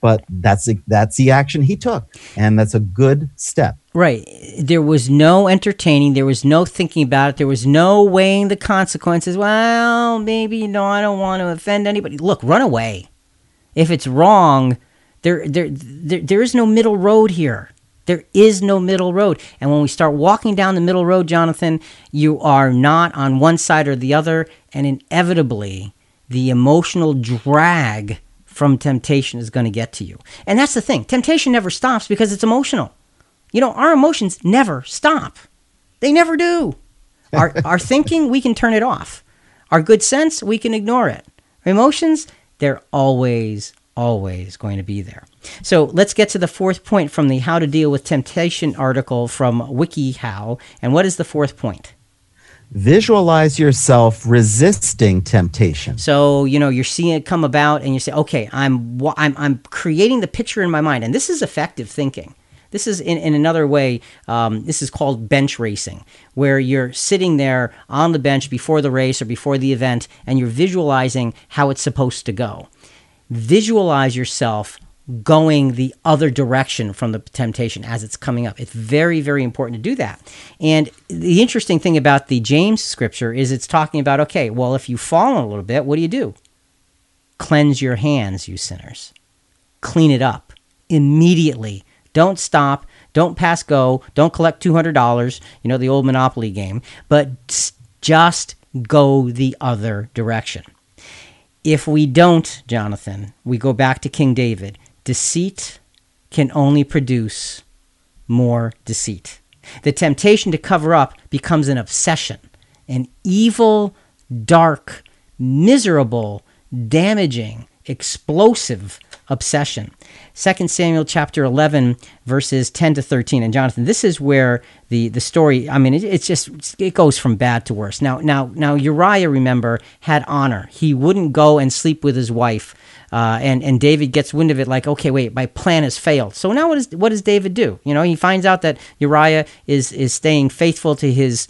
but that's the, that's the action he took, and that's a good step. Right. There was no entertaining. There was no thinking about it. There was no weighing the consequences. Well, maybe, you know, I don't want to offend anybody. Look, run away. If it's wrong, there there there, there is no middle road here. There is no middle road. And when we start walking down the middle road, Jonathan, you are not on one side or the other, and inevitably the emotional drag from temptation is going to get to you. And that's the thing. Temptation never stops because it's emotional. You know, our emotions never stop. They never do. Our our thinking, we can turn it off. Our good sense, we can ignore it. Our emotions, they're always always going to be there. So let's get to the fourth point from the How to Deal with Temptation article from WikiHow. And what is the fourth point? Visualize yourself resisting temptation. So, you know, you're seeing it come about and you say, okay, I'm I'm, I'm creating the picture in my mind. And this is effective thinking. This is, in, in another way, um, this is called bench racing, where you're sitting there on the bench before the race or before the event, and you're visualizing how it's supposed to go. Visualize yourself going the other direction from the temptation as it's coming up. It's very, very important to do that. And the interesting thing about the James scripture is it's talking about, okay, well, if you fall a little bit, what do you do? Cleanse your hands, you sinners. Clean it up immediately. Don't stop. Don't pass go. Don't collect two hundred dollars, you know, the old Monopoly game, but just go the other direction. If we don't, Jonathan, we go back to King David. Deceit can only produce more deceit. The temptation to cover up becomes an obsession, an evil, dark, miserable, damaging, explosive obsession. Second Samuel chapter eleven, verses ten to thirteen. And Jonathan, this is where the, the story, I mean, it, it's just, it goes from bad to worse. Now, now, now, Uriah, remember, had honor. He wouldn't go and sleep with his wife. Uh, and, and David gets wind of it like, okay, wait, my plan has failed. So now what, is, what does David do? You know, he finds out that Uriah is, is staying faithful to his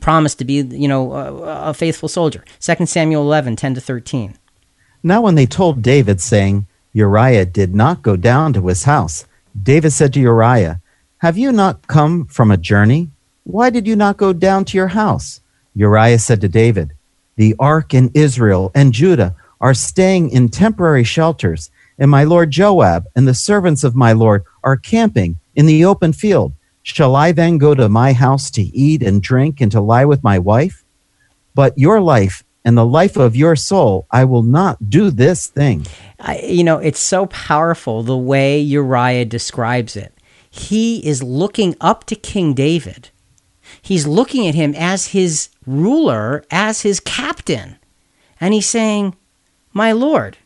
promise to be, you know, a, a faithful soldier. Second Samuel eleven, ten to thirteen. Now when they told David, saying, Uriah did not go down to his house, David said to Uriah, have you not come from a journey? Why did you not go down to your house? Uriah said to David, the ark in Israel and Judah are staying in temporary shelters, and my lord Joab and the servants of my lord are camping in the open field. Shall I then go to my house to eat and drink and to lie with my wife? But your life and the life of your soul, I will not do this thing. I, you know, it's so powerful the way Uriah describes it. He is looking up to King David. He's looking at him as his ruler, as his captain. And he's saying, my Lord,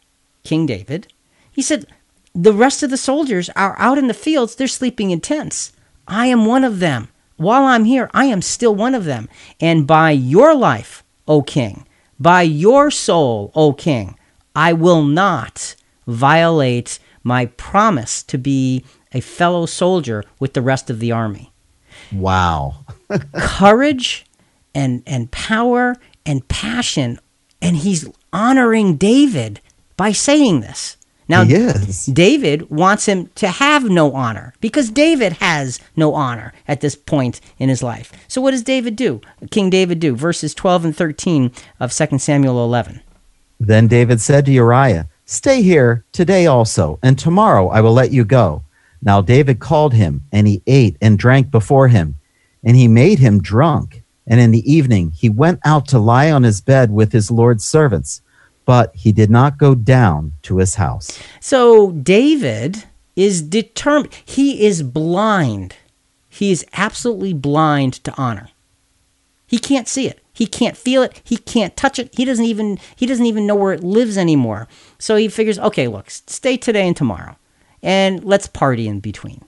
King David, he said, the rest of the soldiers are out in the fields. They're sleeping in tents. I am one of them. While I'm here, I am still one of them. And by your life, O king, by your soul, O king, I will not violate my promise to be a fellow soldier with the rest of the army. Wow. Courage and and power and passion. And he's honoring David by saying this. Now, David wants him to have no honor because David has no honor at this point in his life. So what does David do? King David do? Verses twelve and thirteen of Second Samuel eleven. Then David said to Uriah, stay here today also, and tomorrow I will let you go. Now David called him, and he ate and drank before him, and he made him drunk. And in the evening he went out to lie on his bed with his Lord's servants. But he did not go down to his house. So David is determined. He is blind. He is absolutely blind to honor. He can't see it. He can't feel it. He can't touch it. He doesn't even he doesn't even know where it lives anymore. So he figures, okay, look, stay today and tomorrow, and let's party in between.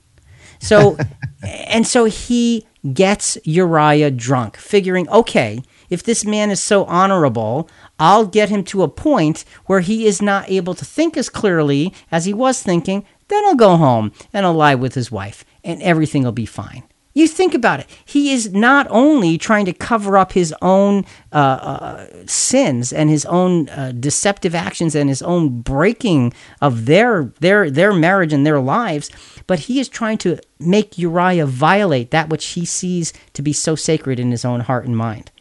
So and so he gets Uriah drunk, figuring, okay, if this man is so honorable, I'll get him to a point where he is not able to think as clearly as he was thinking. Then I'll go home and I'll lie with his wife and everything will be fine. You think about it. He is not only trying to cover up his own uh, uh, sins and his own uh, deceptive actions and his own breaking of their, their, their marriage and their lives, but he is trying to make Uriah violate that which he sees to be so sacred in his own heart and mind.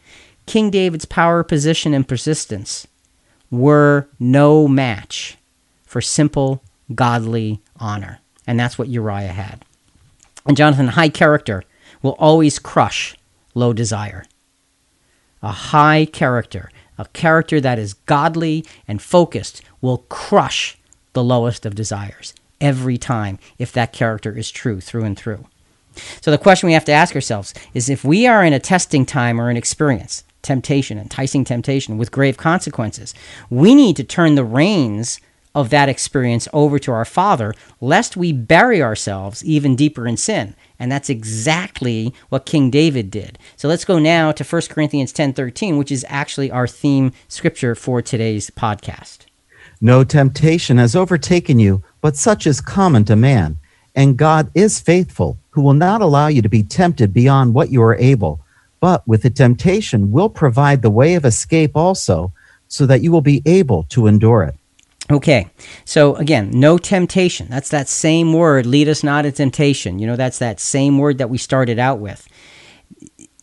King David's power, position, and persistence were no match for simple, godly honor. And that's what Uriah had. And Jonathan, high character will always crush low desire. A high character, a character that is godly and focused, will crush the lowest of desires every time if that character is true through and through. So the question we have to ask ourselves is, if we are in a testing time or an experience, temptation, enticing temptation with grave consequences, we need to turn the reins of that experience over to our Father, lest we bury ourselves even deeper in sin. And that's exactly what King David did. So let's go now to First Corinthians ten thirteen, which is actually our theme scripture for today's podcast. No temptation has overtaken you, but such is common to man. And God is faithful, who will not allow you to be tempted beyond what you are able, but with the temptation will provide the way of escape also, so that you will be able to endure it. Okay, so again, no temptation. That's that same word, lead us not into temptation. You know, that's that same word that we started out with.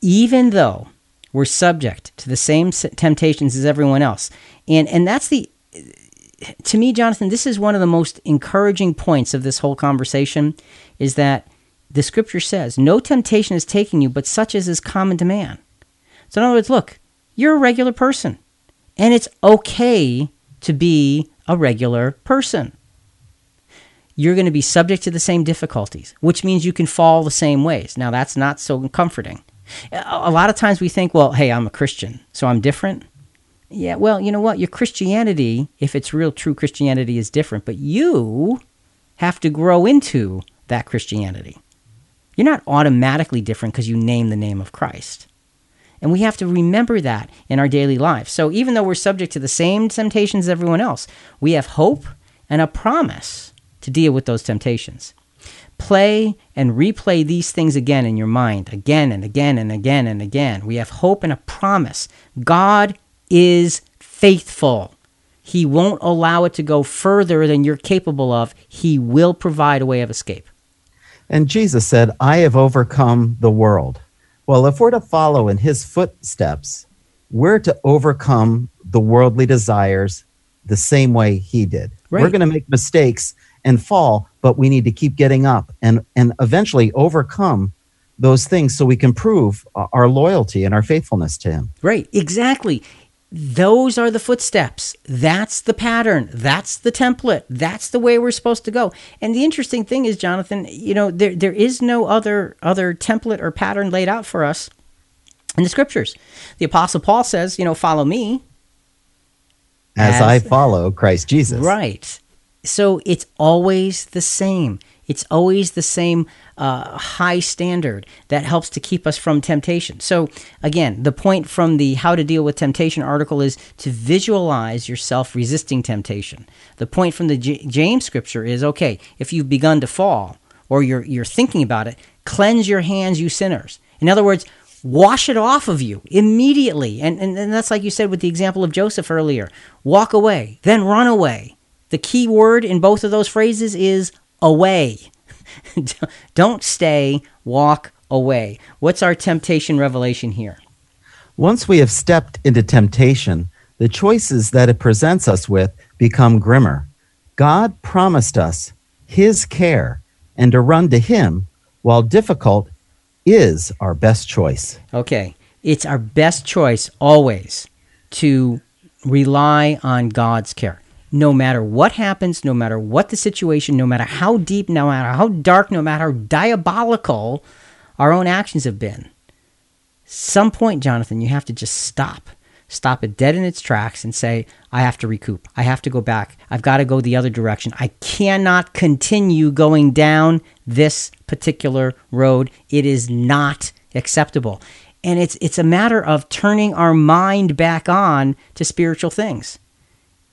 Even though we're subject to the same temptations as everyone else, and, and that's the, to me, Jonathan, this is one of the most encouraging points of this whole conversation, is that the scripture says, no temptation is taking you, but such as is common to man. So in other words, look, you're a regular person, and it's okay to be a regular person. You're going to be subject to the same difficulties, which means you can fall the same ways. Now, that's not so comforting. A lot of times we think, well, hey, I'm a Christian, so I'm different. Yeah, well, you know what? Your Christianity, if it's real, true Christianity, is different, but you have to grow into that Christianity. You're not automatically different because you name the name of Christ. And we have to remember that in our daily lives. So even though we're subject to the same temptations as everyone else, we have hope and a promise to deal with those temptations. Play and replay these things again in your mind, again and again and again and again. We have hope and a promise. God is faithful. He won't allow it to go further than you're capable of. He will provide a way of escape. And Jesus said, I have overcome the world. Well, if we're to follow in his footsteps, we're to overcome the worldly desires the same way he did. Right. We're going to make mistakes and fall, but we need to keep getting up and, and eventually overcome those things so we can prove our loyalty and our faithfulness to him. Right, exactly. Those are the footsteps. That's the pattern. That's the template. That's the way we're supposed to go. And the interesting thing is, Jonathan, you know, there there is no other other template or pattern laid out for us in the scriptures. The Apostle Paul says, you know, follow me. As, as I follow Christ Jesus. Right. So it's always the same. It's always the same uh, high standard that helps to keep us from temptation. So again, the point from the How to Deal with Temptation article is to visualize yourself resisting temptation. The point from the J- James scripture is, okay, if you've begun to fall or you're, you're thinking about it, cleanse your hands, you sinners. In other words, wash it off of you immediately. And, and, and that's like you said with the example of Joseph earlier. Walk away, then run away. The key word in both of those phrases is away. Don't stay, walk away. What's our temptation revelation here? Once we have stepped into temptation, the choices that it presents us with become grimmer. God promised us his care, and to run to him, while difficult, is our best choice. Okay, it's our best choice always to rely on God's care. No matter what happens, no matter what the situation, no matter how deep, no matter how dark, no matter how diabolical our own actions have been, some point, Jonathan, you have to just stop. Stop it dead in its tracks and say, I have to recoup. I have to go back. I've got to go the other direction. I cannot continue going down this particular road. It is not acceptable. And it's it's a matter of turning our mind back on to spiritual things,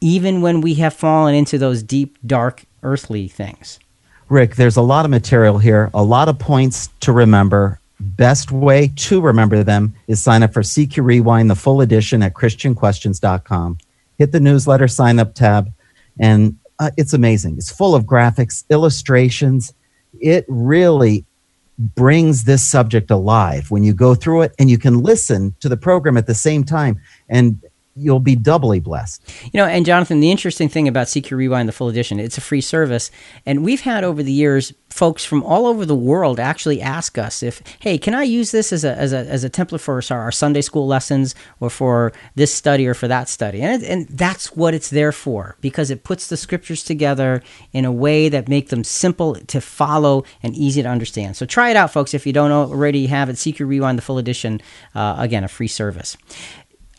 even when we have fallen into those deep, dark, earthly things. Rick, there's a lot of material here, a lot of points to remember. Best way to remember them is sign up for C Q Rewind, the full edition, at Christian Questions dot com. Hit the newsletter sign-up tab, and uh, it's amazing. It's full of graphics, illustrations. It really brings this subject alive when you go through it, and you can listen to the program at the same time, and you'll be doubly blessed. You know, and Jonathan, the interesting thing about C Q Rewind, the full edition, it's a free service. And we've had over the years, folks from all over the world actually ask us if, hey, can I use this as a as a, as a template for our Sunday school lessons or for this study or for that study? And, it, and that's what it's there for, because it puts the scriptures together in a way that make them simple to follow and easy to understand. So try it out, folks. If you don't already have it, C Q Rewind, the full edition, uh, again, a free service.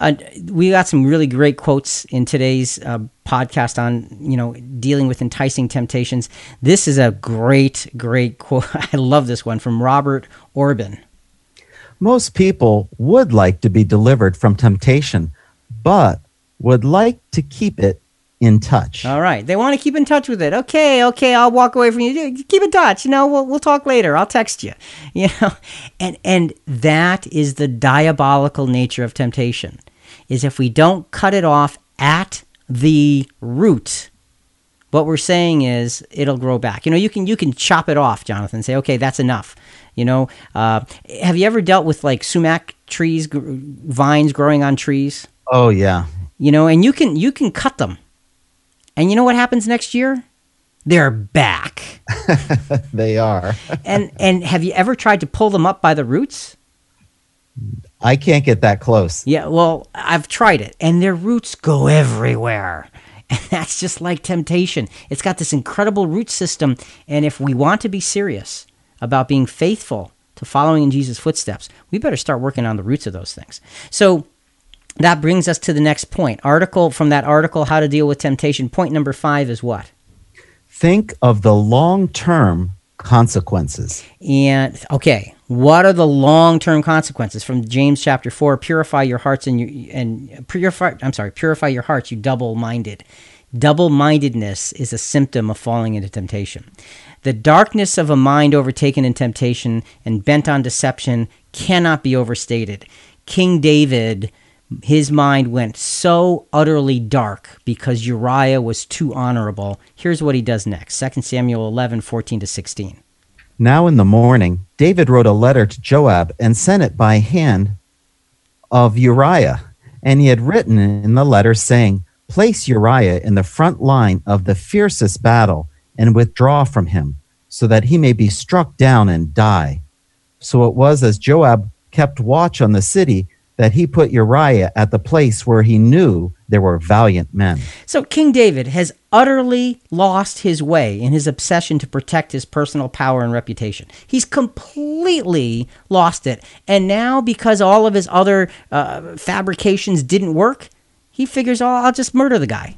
Uh, we got some really great quotes in today's uh, podcast on, you know, dealing with enticing temptations. This is a great, great quote. I love this one from Robert Orban. Most people would like to be delivered from temptation, but would like to keep it in touch. All right. They want to keep in touch with it. Okay, okay, I'll walk away from you. Keep in touch. You know, we'll, we'll talk later. I'll text you. You know, and and that is the diabolical nature of temptation. Is if we don't cut it off at the root, what we're saying is it'll grow back. You know, you can you can chop it off, Jonathan. Say, okay, that's enough. You know, uh, have you ever dealt with like sumac trees, gr- vines growing on trees? Oh yeah. You know, and you can you can cut them, and you know what happens next year? They're back. They are. and and have you ever tried to pull them up by the roots? I can't get that close. Yeah, well, I've tried it, and their roots go everywhere. And that's just like temptation. It's got this incredible root system, and if we want to be serious about being faithful to following in Jesus' footsteps, we better start working on the roots of those things. So that brings us to the next point. Article from that article, How to Deal with Temptation. Point number five is what? Think of the long-term consequences. And okay, what are the long-term consequences? From James chapter four, purify your hearts and you and purify I'm sorry, purify your hearts, you double-minded. Double-mindedness is a symptom of falling into temptation. The darkness of a mind overtaken in temptation and bent on deception cannot be overstated. King David, his mind went so utterly dark because Uriah was too honorable. Here's what he does next, Second Samuel eleven, fourteen to sixteen. Now in the morning, David wrote a letter to Joab and sent it by hand of Uriah. And he had written in the letter saying, place Uriah in the front line of the fiercest battle and withdraw from him so that he may be struck down and die. So it was as Joab kept watch on the city that he put Uriah at the place where he knew there were valiant men. So King David has utterly lost his way in his obsession to protect his personal power and reputation. He's completely lost it. And now, because all of his other uh, fabrications didn't work, he figures, oh, I'll just murder the guy,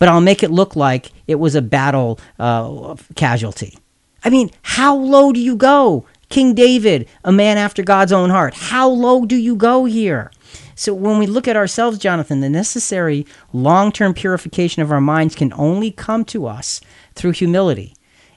but I'll make it look like it was a battle uh, casualty. I mean, how low do you go? King David, a man after God's own heart. How low do you go here? So when we look at ourselves, Jonathan, the necessary long-term purification of our minds can only come to us through humility.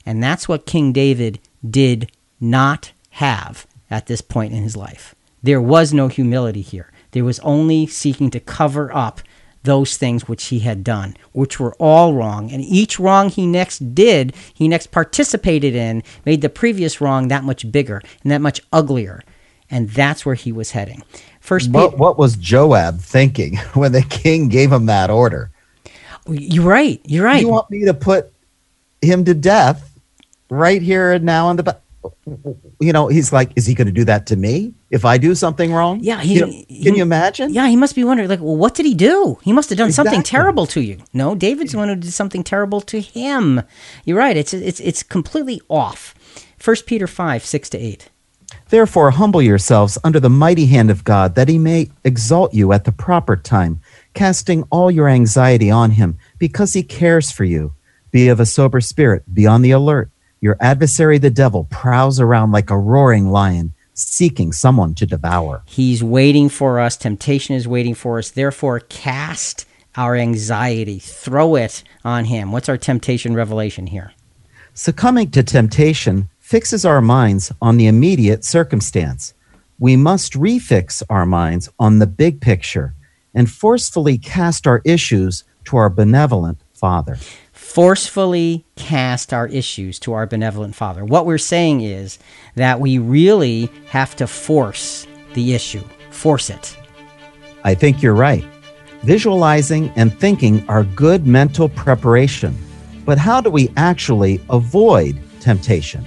And that's what King David did not have at this point in his life. There was no humility here. There was only seeking to cover up those things which he had done, which were all wrong. And each wrong he next did, he next participated in, made the previous wrong that much bigger and that much uglier. And that's where he was heading. First, what, Peter, what was Joab thinking when the king gave him that order? You're right. You're right. You want me to put him to death right here and now in the... You know, he's like, is he going to do that to me if I do something wrong? Yeah. He, you know, can he, you imagine? Yeah, he must be wondering, like, well, what did he do? He must have done exactly. something terrible to you. No, David's the one who did something terrible to him. You're right. It's it's it's completely off. First Peter five, six to eight. Therefore, humble yourselves under the mighty hand of God, that he may exalt you at the proper time, casting all your anxiety on him, because he cares for you. Be of a sober spirit, be on the alert. Your adversary, the devil, prowls around like a roaring lion, seeking someone to devour. He's waiting for us. Temptation is waiting for us. Therefore, cast our anxiety. Throw it on him. What's our temptation revelation here? Succumbing to temptation fixes our minds on the immediate circumstance. We must refix our minds on the big picture and forcefully cast our issues to our benevolent Father. Forcefully cast our issues to our benevolent Father. What we're saying is that we really have to force the issue. Force it. I think you're right. Visualizing and thinking are good mental preparation. But how do we actually avoid temptation?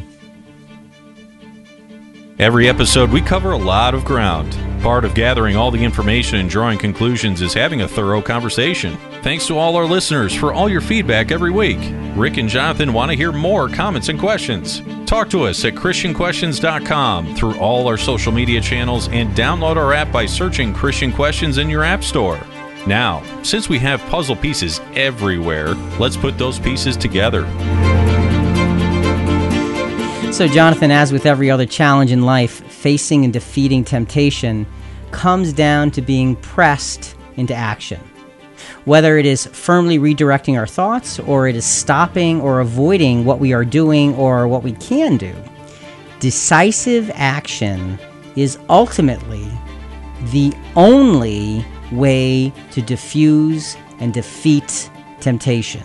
Every episode, we cover a lot of ground. Part of gathering all the information and drawing conclusions is having a thorough conversation. Thanks to all our listeners for all your feedback every week. Rick and Jonathan want to hear more comments and questions. Talk to us at Christian Questions dot com through all our social media channels and download our app by searching Christian Questions in your app store. Now, since we have puzzle pieces everywhere, let's put those pieces together. So, Jonathan, as with every other challenge in life, facing and defeating temptation comes down to being pressed into action. Whether it is firmly redirecting our thoughts, or it is stopping or avoiding what we are doing or what we can do, decisive action is ultimately the only way to diffuse and defeat temptation.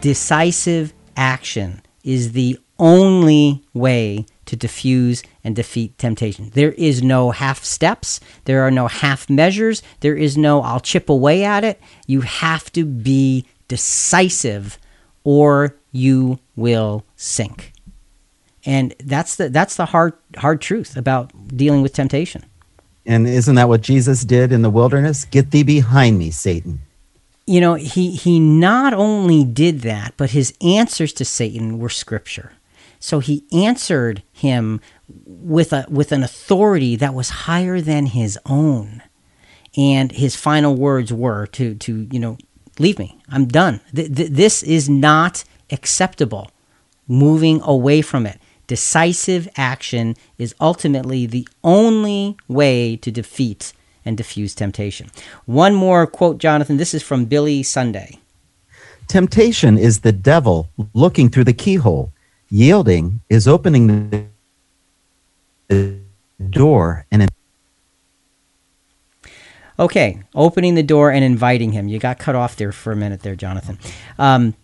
Decisive action is the only way to diffuse and defeat temptation. There is no half steps. There are no half measures. There is no, I'll chip away at it. You have to be decisive or you will sink. And that's the that's the hard hard truth about dealing with temptation. And isn't that what Jesus did in the wilderness? Get thee behind me, Satan. You know, he he not only did that, but his answers to Satan were scripture. So he answered him with a with an authority that was higher than his own. And his final words were to, to you know, leave me. I'm done. Th- th- this is not acceptable. Moving away from it. Decisive action is ultimately the only way to defeat and diffuse temptation. One more quote, Jonathan. This is from Billy Sunday. Temptation is the devil looking through the keyhole. Yielding is opening the door and... Okay, opening the door and inviting him. You got cut off there for a minute there, Jonathan. Um,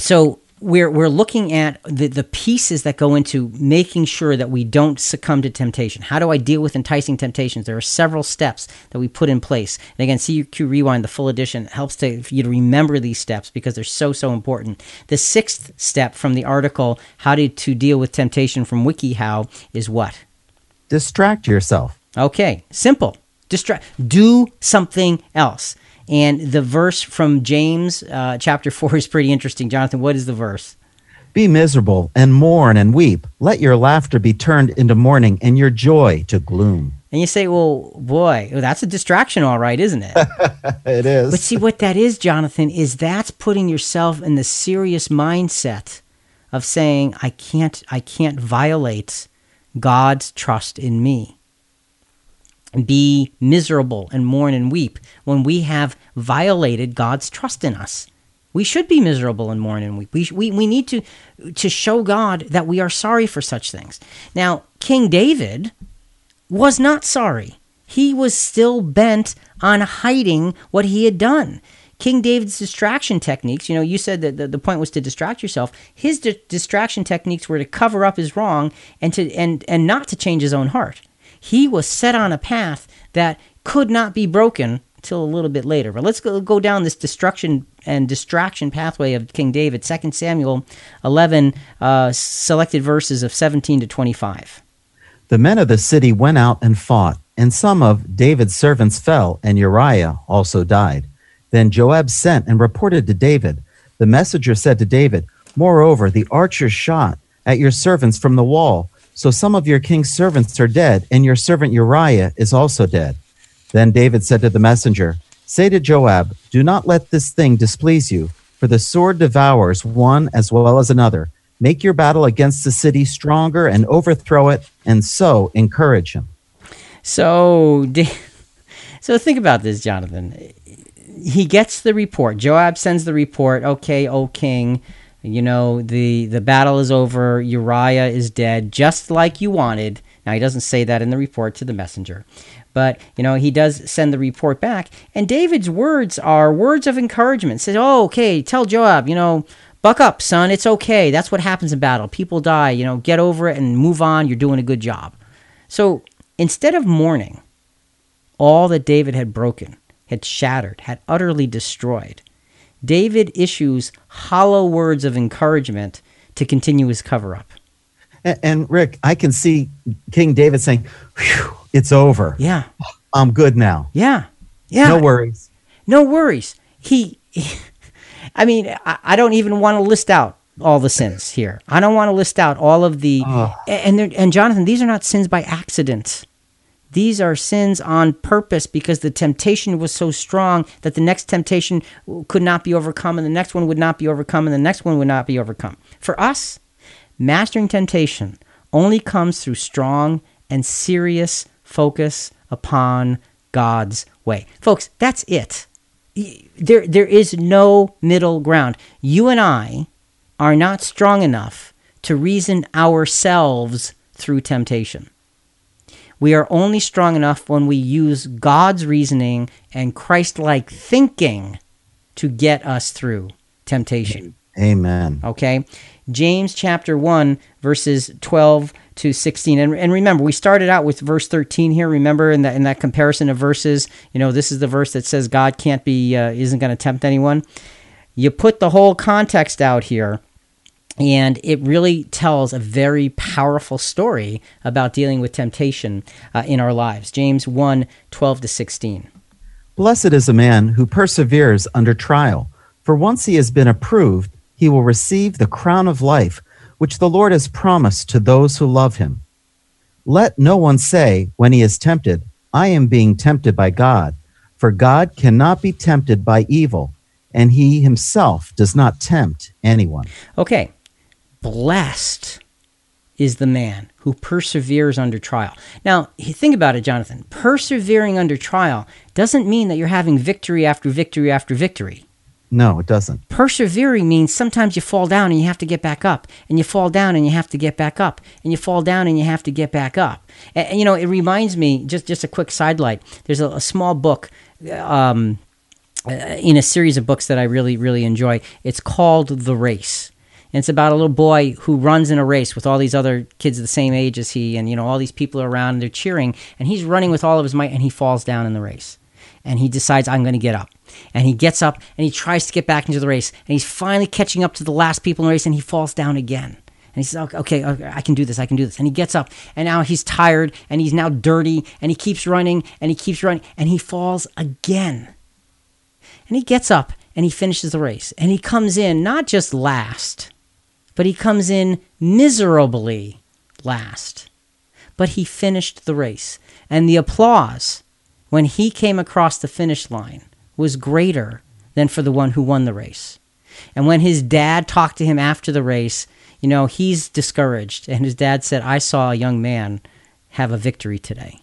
so we're we're looking at the, the pieces that go into making sure that we don't succumb to temptation. How do I deal with enticing temptations? There are several steps that we put in place. And again, C Q Rewind, the full edition, helps to, for you to remember these steps because they're so, so important. The sixth step from the article, How to, to Deal with Temptation from WikiHow, is what? Distract yourself. Okay, simple. Distract. Do something else. And the verse from James uh, chapter four is pretty interesting. Jonathan, what is the verse? Be miserable and mourn and weep. Let your laughter be turned into mourning and your joy to gloom. And you say, well, boy, well, that's a distraction all right, isn't it? It is. But see, what that is, Jonathan, is that's putting yourself in the serious mindset of saying, I can't, I can't violate God's trust in me. Be miserable and mourn and weep when we have violated God's trust in us. We should be miserable and mourn and weep. We, we, we need to, to show God that we are sorry for such things. Now, King David was not sorry. He was still bent on hiding what he had done. King David's distraction techniques, you know, you said that the, the point was to distract yourself. His di- distraction techniques were to cover up his wrong and to and and not to change his own heart. He was set on a path that could not be broken till a little bit later. But let's go, go down this destruction and distraction pathway of King David. Second Samuel eleven, uh, selected verses of seventeen to twenty-five. The men of the city went out and fought, and some of David's servants fell, and Uriah also died. Then Joab sent and reported to David. The messenger said to David, moreover, the archers shot at your servants from the wall. So some of your king's servants are dead, and your servant Uriah is also dead. Then David said to the messenger, say to Joab, do not let this thing displease you, for the sword devours one as well as another. Make your battle against the city stronger and overthrow it, and so encourage him. So, so think about this, Jonathan. He gets the report. Joab sends the report. Okay, O king, you know, the, the battle is over. Uriah is dead, just like you wanted. Now, he doesn't say that in the report to the messenger. But, you know, he does send the report back. And David's words are words of encouragement. Says, oh, okay, tell Joab, you know, buck up, son. It's okay. That's what happens in battle. People die. You know, get over it and move on. You're doing a good job. So instead of mourning all that David had broken, had shattered, had utterly destroyed, David issues hollow words of encouragement to continue his cover-up. And, and Rick, I can see King David saying, whew, it's over. Yeah. I'm good now. Yeah. Yeah. No worries. No worries. He, he I mean, I, I don't even want to list out all the sins here. I don't want to list out all of the, oh. and and Jonathan, these are not sins by accident. These are sins on purpose because the temptation was so strong that the next temptation could not be overcome, and the next one would not be overcome, and the next one would not be overcome. For us, mastering temptation only comes through strong and serious focus upon God's way. Folks, that's it. There, there is no middle ground. You and I are not strong enough to reason ourselves through temptation. We are only strong enough when we use God's reasoning and Christ-like thinking to get us through temptation. Amen. Okay? James chapter one, verses twelve to sixteen. And, and remember, we started out with verse thirteen here. Remember, in, the, in that comparison of verses, you know, this is the verse that says God can't be, uh, isn't going to tempt anyone. You put the whole context out here, and it really tells a very powerful story about dealing with temptation uh, in our lives. James one, twelve to sixteen. Blessed is a man who perseveres under trial, for once he has been approved, he will receive the crown of life, which the Lord has promised to those who love him. Let no one say when he is tempted, I am being tempted by God, for God cannot be tempted by evil, and he himself does not tempt anyone. Okay. Blessed is the man who perseveres under trial. Now, think about it, Jonathan. Persevering under trial doesn't mean that you're having victory after victory after victory. No, it doesn't. Persevering means sometimes you fall down and you have to get back up, and you fall down and you have to get back up, and you fall down and you have to get back up. And, and you know, it reminds me, just, just a quick sidelight, there's a, a small book um, in a series of books that I really, really enjoy. It's called The Race. And it's about a little boy who runs in a race with all these other kids the same age as he, and, you know, all these people are around, and they're cheering, and he's running with all of his might, and he falls down in the race. And he decides, I'm going to get up. And he gets up, and he tries to get back into the race, and he's finally catching up to the last people in the race, and he falls down again. And he says, okay, okay, I can do this, I can do this. And he gets up, and now he's tired, and he's now dirty, and he keeps running, and he keeps running, and he falls again. And he gets up, and he finishes the race. And he comes in not just last, but he comes in miserably last. But he finished the race. And the applause when he came across the finish line was greater than for the one who won the race. And when his dad talked to him after the race, you know, he's discouraged. And his dad said, I saw a young man have a victory today.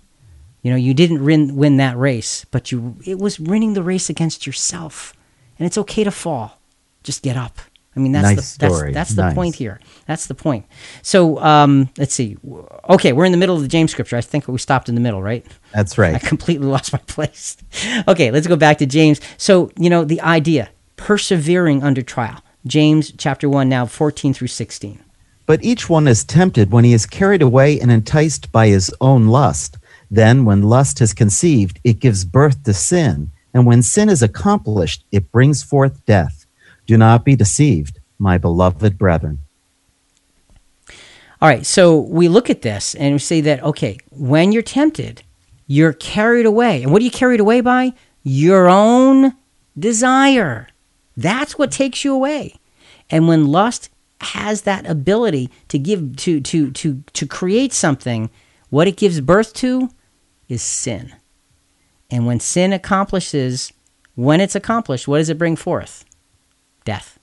You know, you didn't win, win that race, but you it was winning the race against yourself. And it's okay to fall. Just get up. I mean, that's nice the that's, that's the nice. point here. That's the point. So um, let's see. Okay, we're in the middle of the James scripture. I think we stopped in the middle, right? That's right. I completely lost my place. Okay, let's go back to James. So, you know, the idea, persevering under trial. James chapter one, now fourteen through sixteen. But each one is tempted when he is carried away and enticed by his own lust. Then when lust has conceived, it gives birth to sin. And when sin is accomplished, it brings forth death. Do not be deceived, my beloved brethren. All right, so we look at this and we say that, okay, when you're tempted, you're carried away. And what are you carried away by? Your own desire. That's what takes you away. And when lust has that ability to give to to to to create something, what it gives birth to is sin. And when sin accomplishes, when it's accomplished, what does it bring forth? Death.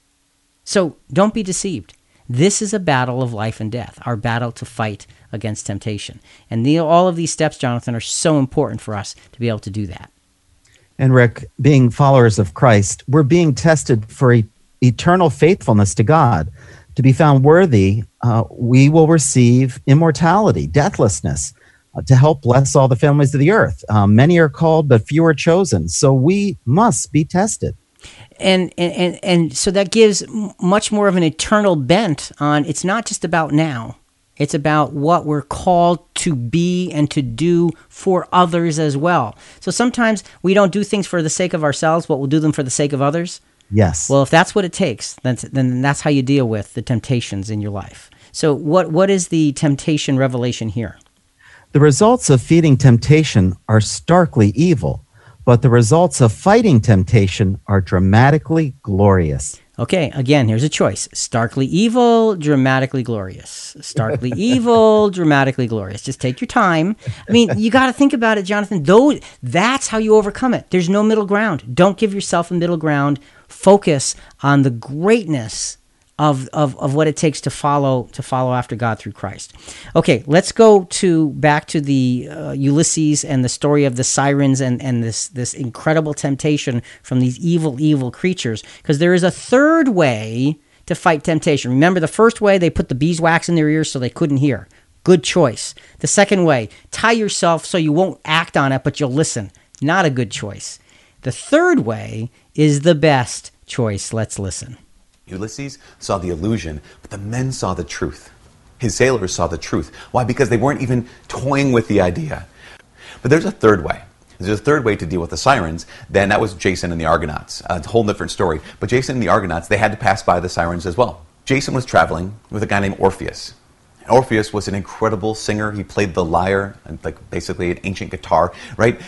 So don't be deceived. This is a battle of life and death, our battle to fight against temptation. And the, all of these steps, Jonathan, are so important for us to be able to do that. And Rick, being followers of Christ, we're being tested for e- eternal faithfulness to God. To be found worthy, uh, we will receive immortality, deathlessness, uh, to help bless all the families of the earth. Uh, many are called, but few are chosen. So we must be tested. And, and and and so that gives much more of an eternal bent on, it's not just about now. It's about what we're called to be and to do for others as well. So sometimes we don't do things for the sake of ourselves, but we'll do them for the sake of others. Yes. Well, if that's what it takes, then, then that's how you deal with the temptations in your life. So what what is the temptation revelation here? The results of feeding temptation are starkly evil. But the results of fighting temptation are dramatically glorious. Okay, again, here's a choice. Starkly evil, dramatically glorious. Starkly evil, dramatically glorious. Just take your time. I mean, you got to think about it, Jonathan. Though, that's how you overcome it. There's no middle ground. Don't give yourself a middle ground. Focus on the greatness of, of, of what it takes to follow to follow after God through Christ. Okay, let's go to back to the uh, Ulysses and the story of the sirens and, and this, this incredible temptation from these evil, evil creatures, because there is a third way to fight temptation. Remember, the first way, they put the beeswax in their ears so they couldn't hear. Good choice. The second way, tie yourself so you won't act on it, but you'll listen. Not a good choice. The third way is the best choice. Let's listen. Ulysses saw the illusion, but the men saw the truth. His sailors saw the truth. Why? Because they weren't even toying with the idea. But there's a third way. There's a third way to deal with the sirens. Then that was Jason and the Argonauts. Uh, it's a whole different story. But Jason and the Argonauts, they had to pass by the sirens as well. Jason was traveling with a guy named Orpheus. And Orpheus was an incredible singer. He played the lyre, and like basically an ancient guitar, right?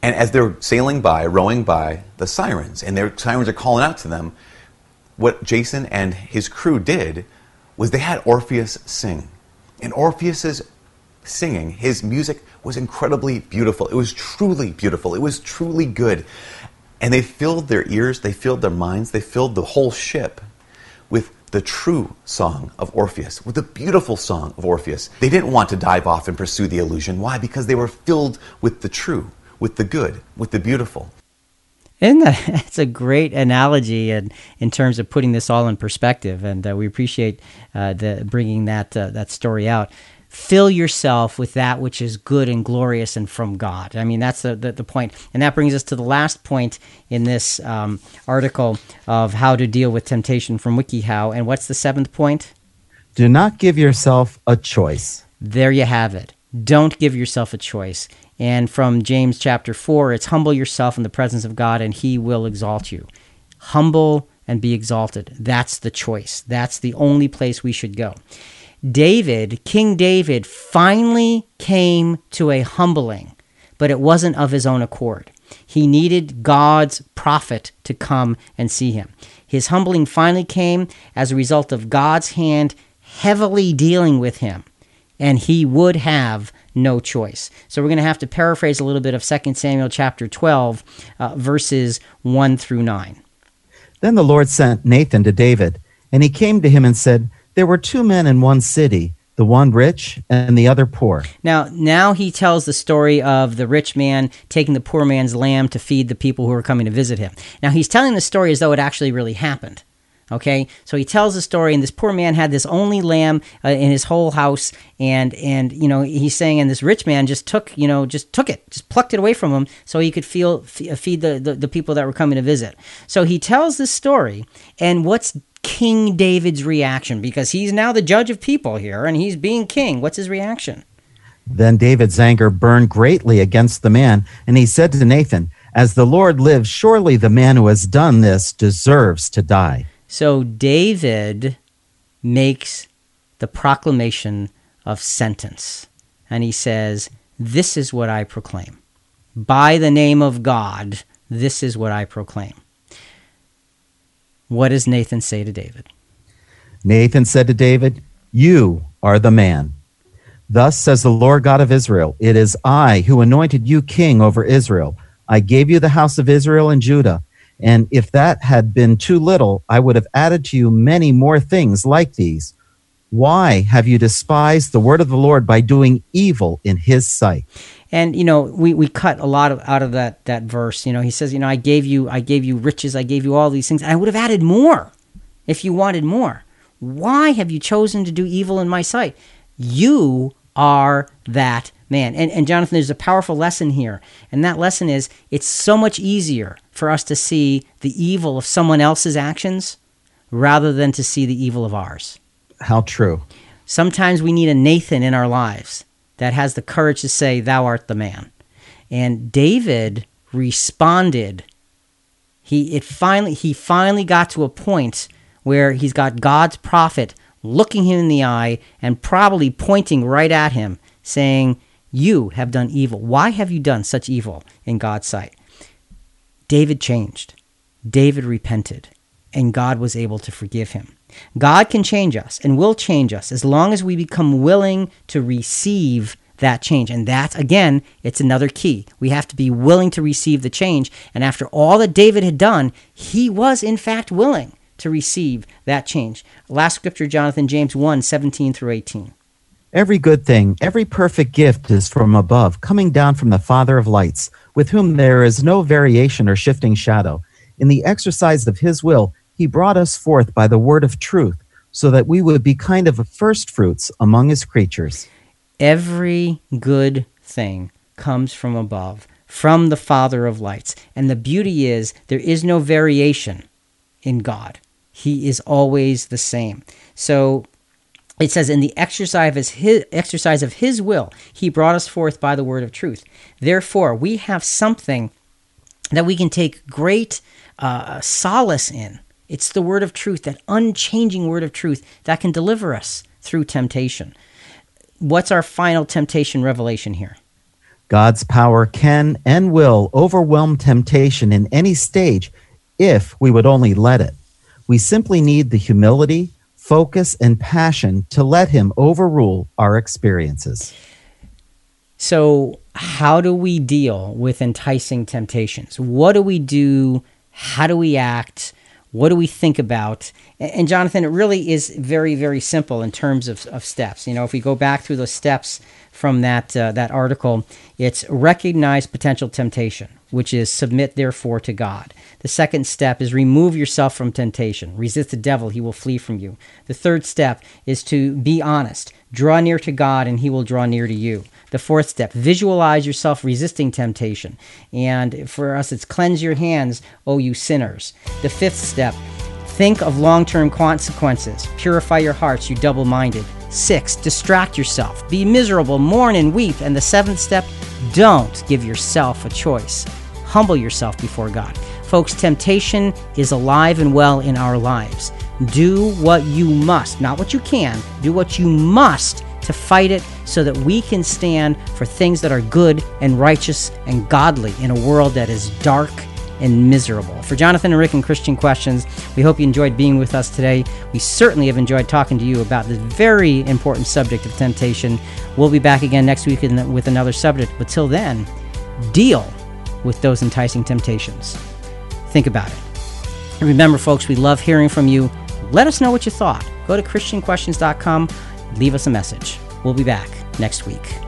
And as they're sailing by, rowing by, the sirens, and their sirens are calling out to them, what Jason and his crew did was they had Orpheus sing. And Orpheus's singing, his music, was incredibly beautiful. It was truly beautiful. It was truly good. And they filled their ears, they filled their minds, they filled the whole ship with the true song of Orpheus, with the beautiful song of Orpheus. They didn't want to dive off and pursue the illusion. Why? Because they were filled with the true, with the good, with the beautiful. Isn't that, that's a great analogy in, in terms of putting this all in perspective, and uh, we appreciate uh, the bringing that uh, that story out. Fill yourself with that which is good and glorious and from God. I mean, that's the, the, the point. And that brings us to the last point in this um, article of how to deal with temptation from WikiHow. And what's the seventh point? Do not give yourself a choice. There you have it. Don't give yourself a choice. And from James chapter four, it's humble yourself in the presence of God and he will exalt you. Humble and be exalted. That's the choice. That's the only place we should go. David, King David, finally came to a humbling, but it wasn't of his own accord. He needed God's prophet to come and see him. His humbling finally came as a result of God's hand heavily dealing with him, and he would have no choice. So we're going to have to paraphrase a little bit of Second Samuel chapter twelve, uh, verses one through nine. Then the Lord sent Nathan to David, and he came to him and said, "There were two men in one city, the one rich and the other poor." Now, now he tells the story of the rich man taking the poor man's lamb to feed the people who are coming to visit him. Now, he's telling the story as though it actually really happened. Okay, so he tells the story, and this poor man had this only lamb uh, in his whole house, and and you know he's saying, and this rich man just took you know just took it, just plucked it away from him, so he could feel f- feed the, the the people that were coming to visit. So he tells this story, and what's King David's reaction? Because he's now the judge of people here, and he's being king. What's his reaction? Then David's anger burned greatly against the man, and he said to Nathan, "As the Lord lives, surely the man who has done this deserves to die." So David makes the proclamation of sentence, and he says, "This is what I proclaim. By the name of God, this is what I proclaim." What does Nathan say to David? Nathan said to David, "You are the man. Thus says the Lord God of Israel, it is I who anointed you king over Israel. I gave you the house of Israel and Judah. And if that had been too little, I would have added to you many more things like these. Why have you despised the word of the Lord by doing evil in his sight?" And, you know, we, we cut a lot of, out of that, that verse. You know, he says, you know, I gave you, I gave you riches, I gave you all these things. I would have added more if you wanted more. Why have you chosen to do evil in my sight? You are that man. And, and Jonathan, there's a powerful lesson here. And that lesson is, it's so much easier for us to see the evil of someone else's actions rather than to see the evil of ours. How true. Sometimes we need a Nathan in our lives that has the courage to say, "Thou art the man." And David responded. He it finally he finally got to a point where he's got God's prophet looking him in the eye and probably pointing right at him, saying, "You have done evil. Why have you done such evil in God's sight?" David changed. David repented, and God was able to forgive him. God can change us and will change us as long as we become willing to receive that change. And that, again, it's another key. We have to be willing to receive the change. And after all that David had done, he was, in fact, willing to receive that change. Last scripture, Jonathan, James one, seventeen through eighteen. Every good thing, every perfect gift is from above, coming down from the Father of lights, with whom there is no variation or shifting shadow. In the exercise of his will, he brought us forth by the word of truth, so that we would be kind of first fruits among his creatures. Every good thing comes from above, from the Father of lights. And the beauty is, there is no variation in God. He is always the same. So it says, in the exercise of his, exercise of his will, he brought us forth by the word of truth. Therefore, we have something that we can take great uh, solace in. It's the word of truth, that unchanging word of truth that can deliver us through temptation. What's our final temptation revelation here? God's power can and will overwhelm temptation in any stage if we would only let it. We simply need the humility, focus, and passion to let him overrule our experiences. So how do we deal with enticing temptations? What do we do? How do we act? What do we think about? And Jonathan, it really is very, very simple in terms of, of steps. You know, if we go back through those steps from that uh, that article, it's recognize potential temptation, which is submit therefore to God. The second step is remove yourself from temptation. Resist the devil, he will flee from you. The third step is to be honest. Draw near to God and he will draw near to you. The fourth step, visualize yourself resisting temptation. And for us, it's cleanse your hands, O you sinners. The fifth step, think of long-term consequences. Purify your hearts, you double-minded. Six, distract yourself. Be miserable, mourn and weep. And the seventh step, don't give yourself a choice. Humble yourself before God. Folks, temptation is alive and well in our lives. Do what you must, not what you can, do what you must to fight it so that we can stand for things that are good and righteous and godly in a world that is dark and miserable. For Jonathan and Rick and Christian Questions, we hope you enjoyed being with us today. We certainly have enjoyed talking to you about the very important subject of temptation. We'll be back again next week in, with another subject, but till then, deal with those enticing temptations. Think about it. And remember, folks, we love hearing from you. Let us know what you thought. Go to Christian Questions dot com, leave us a message. We'll be back next week.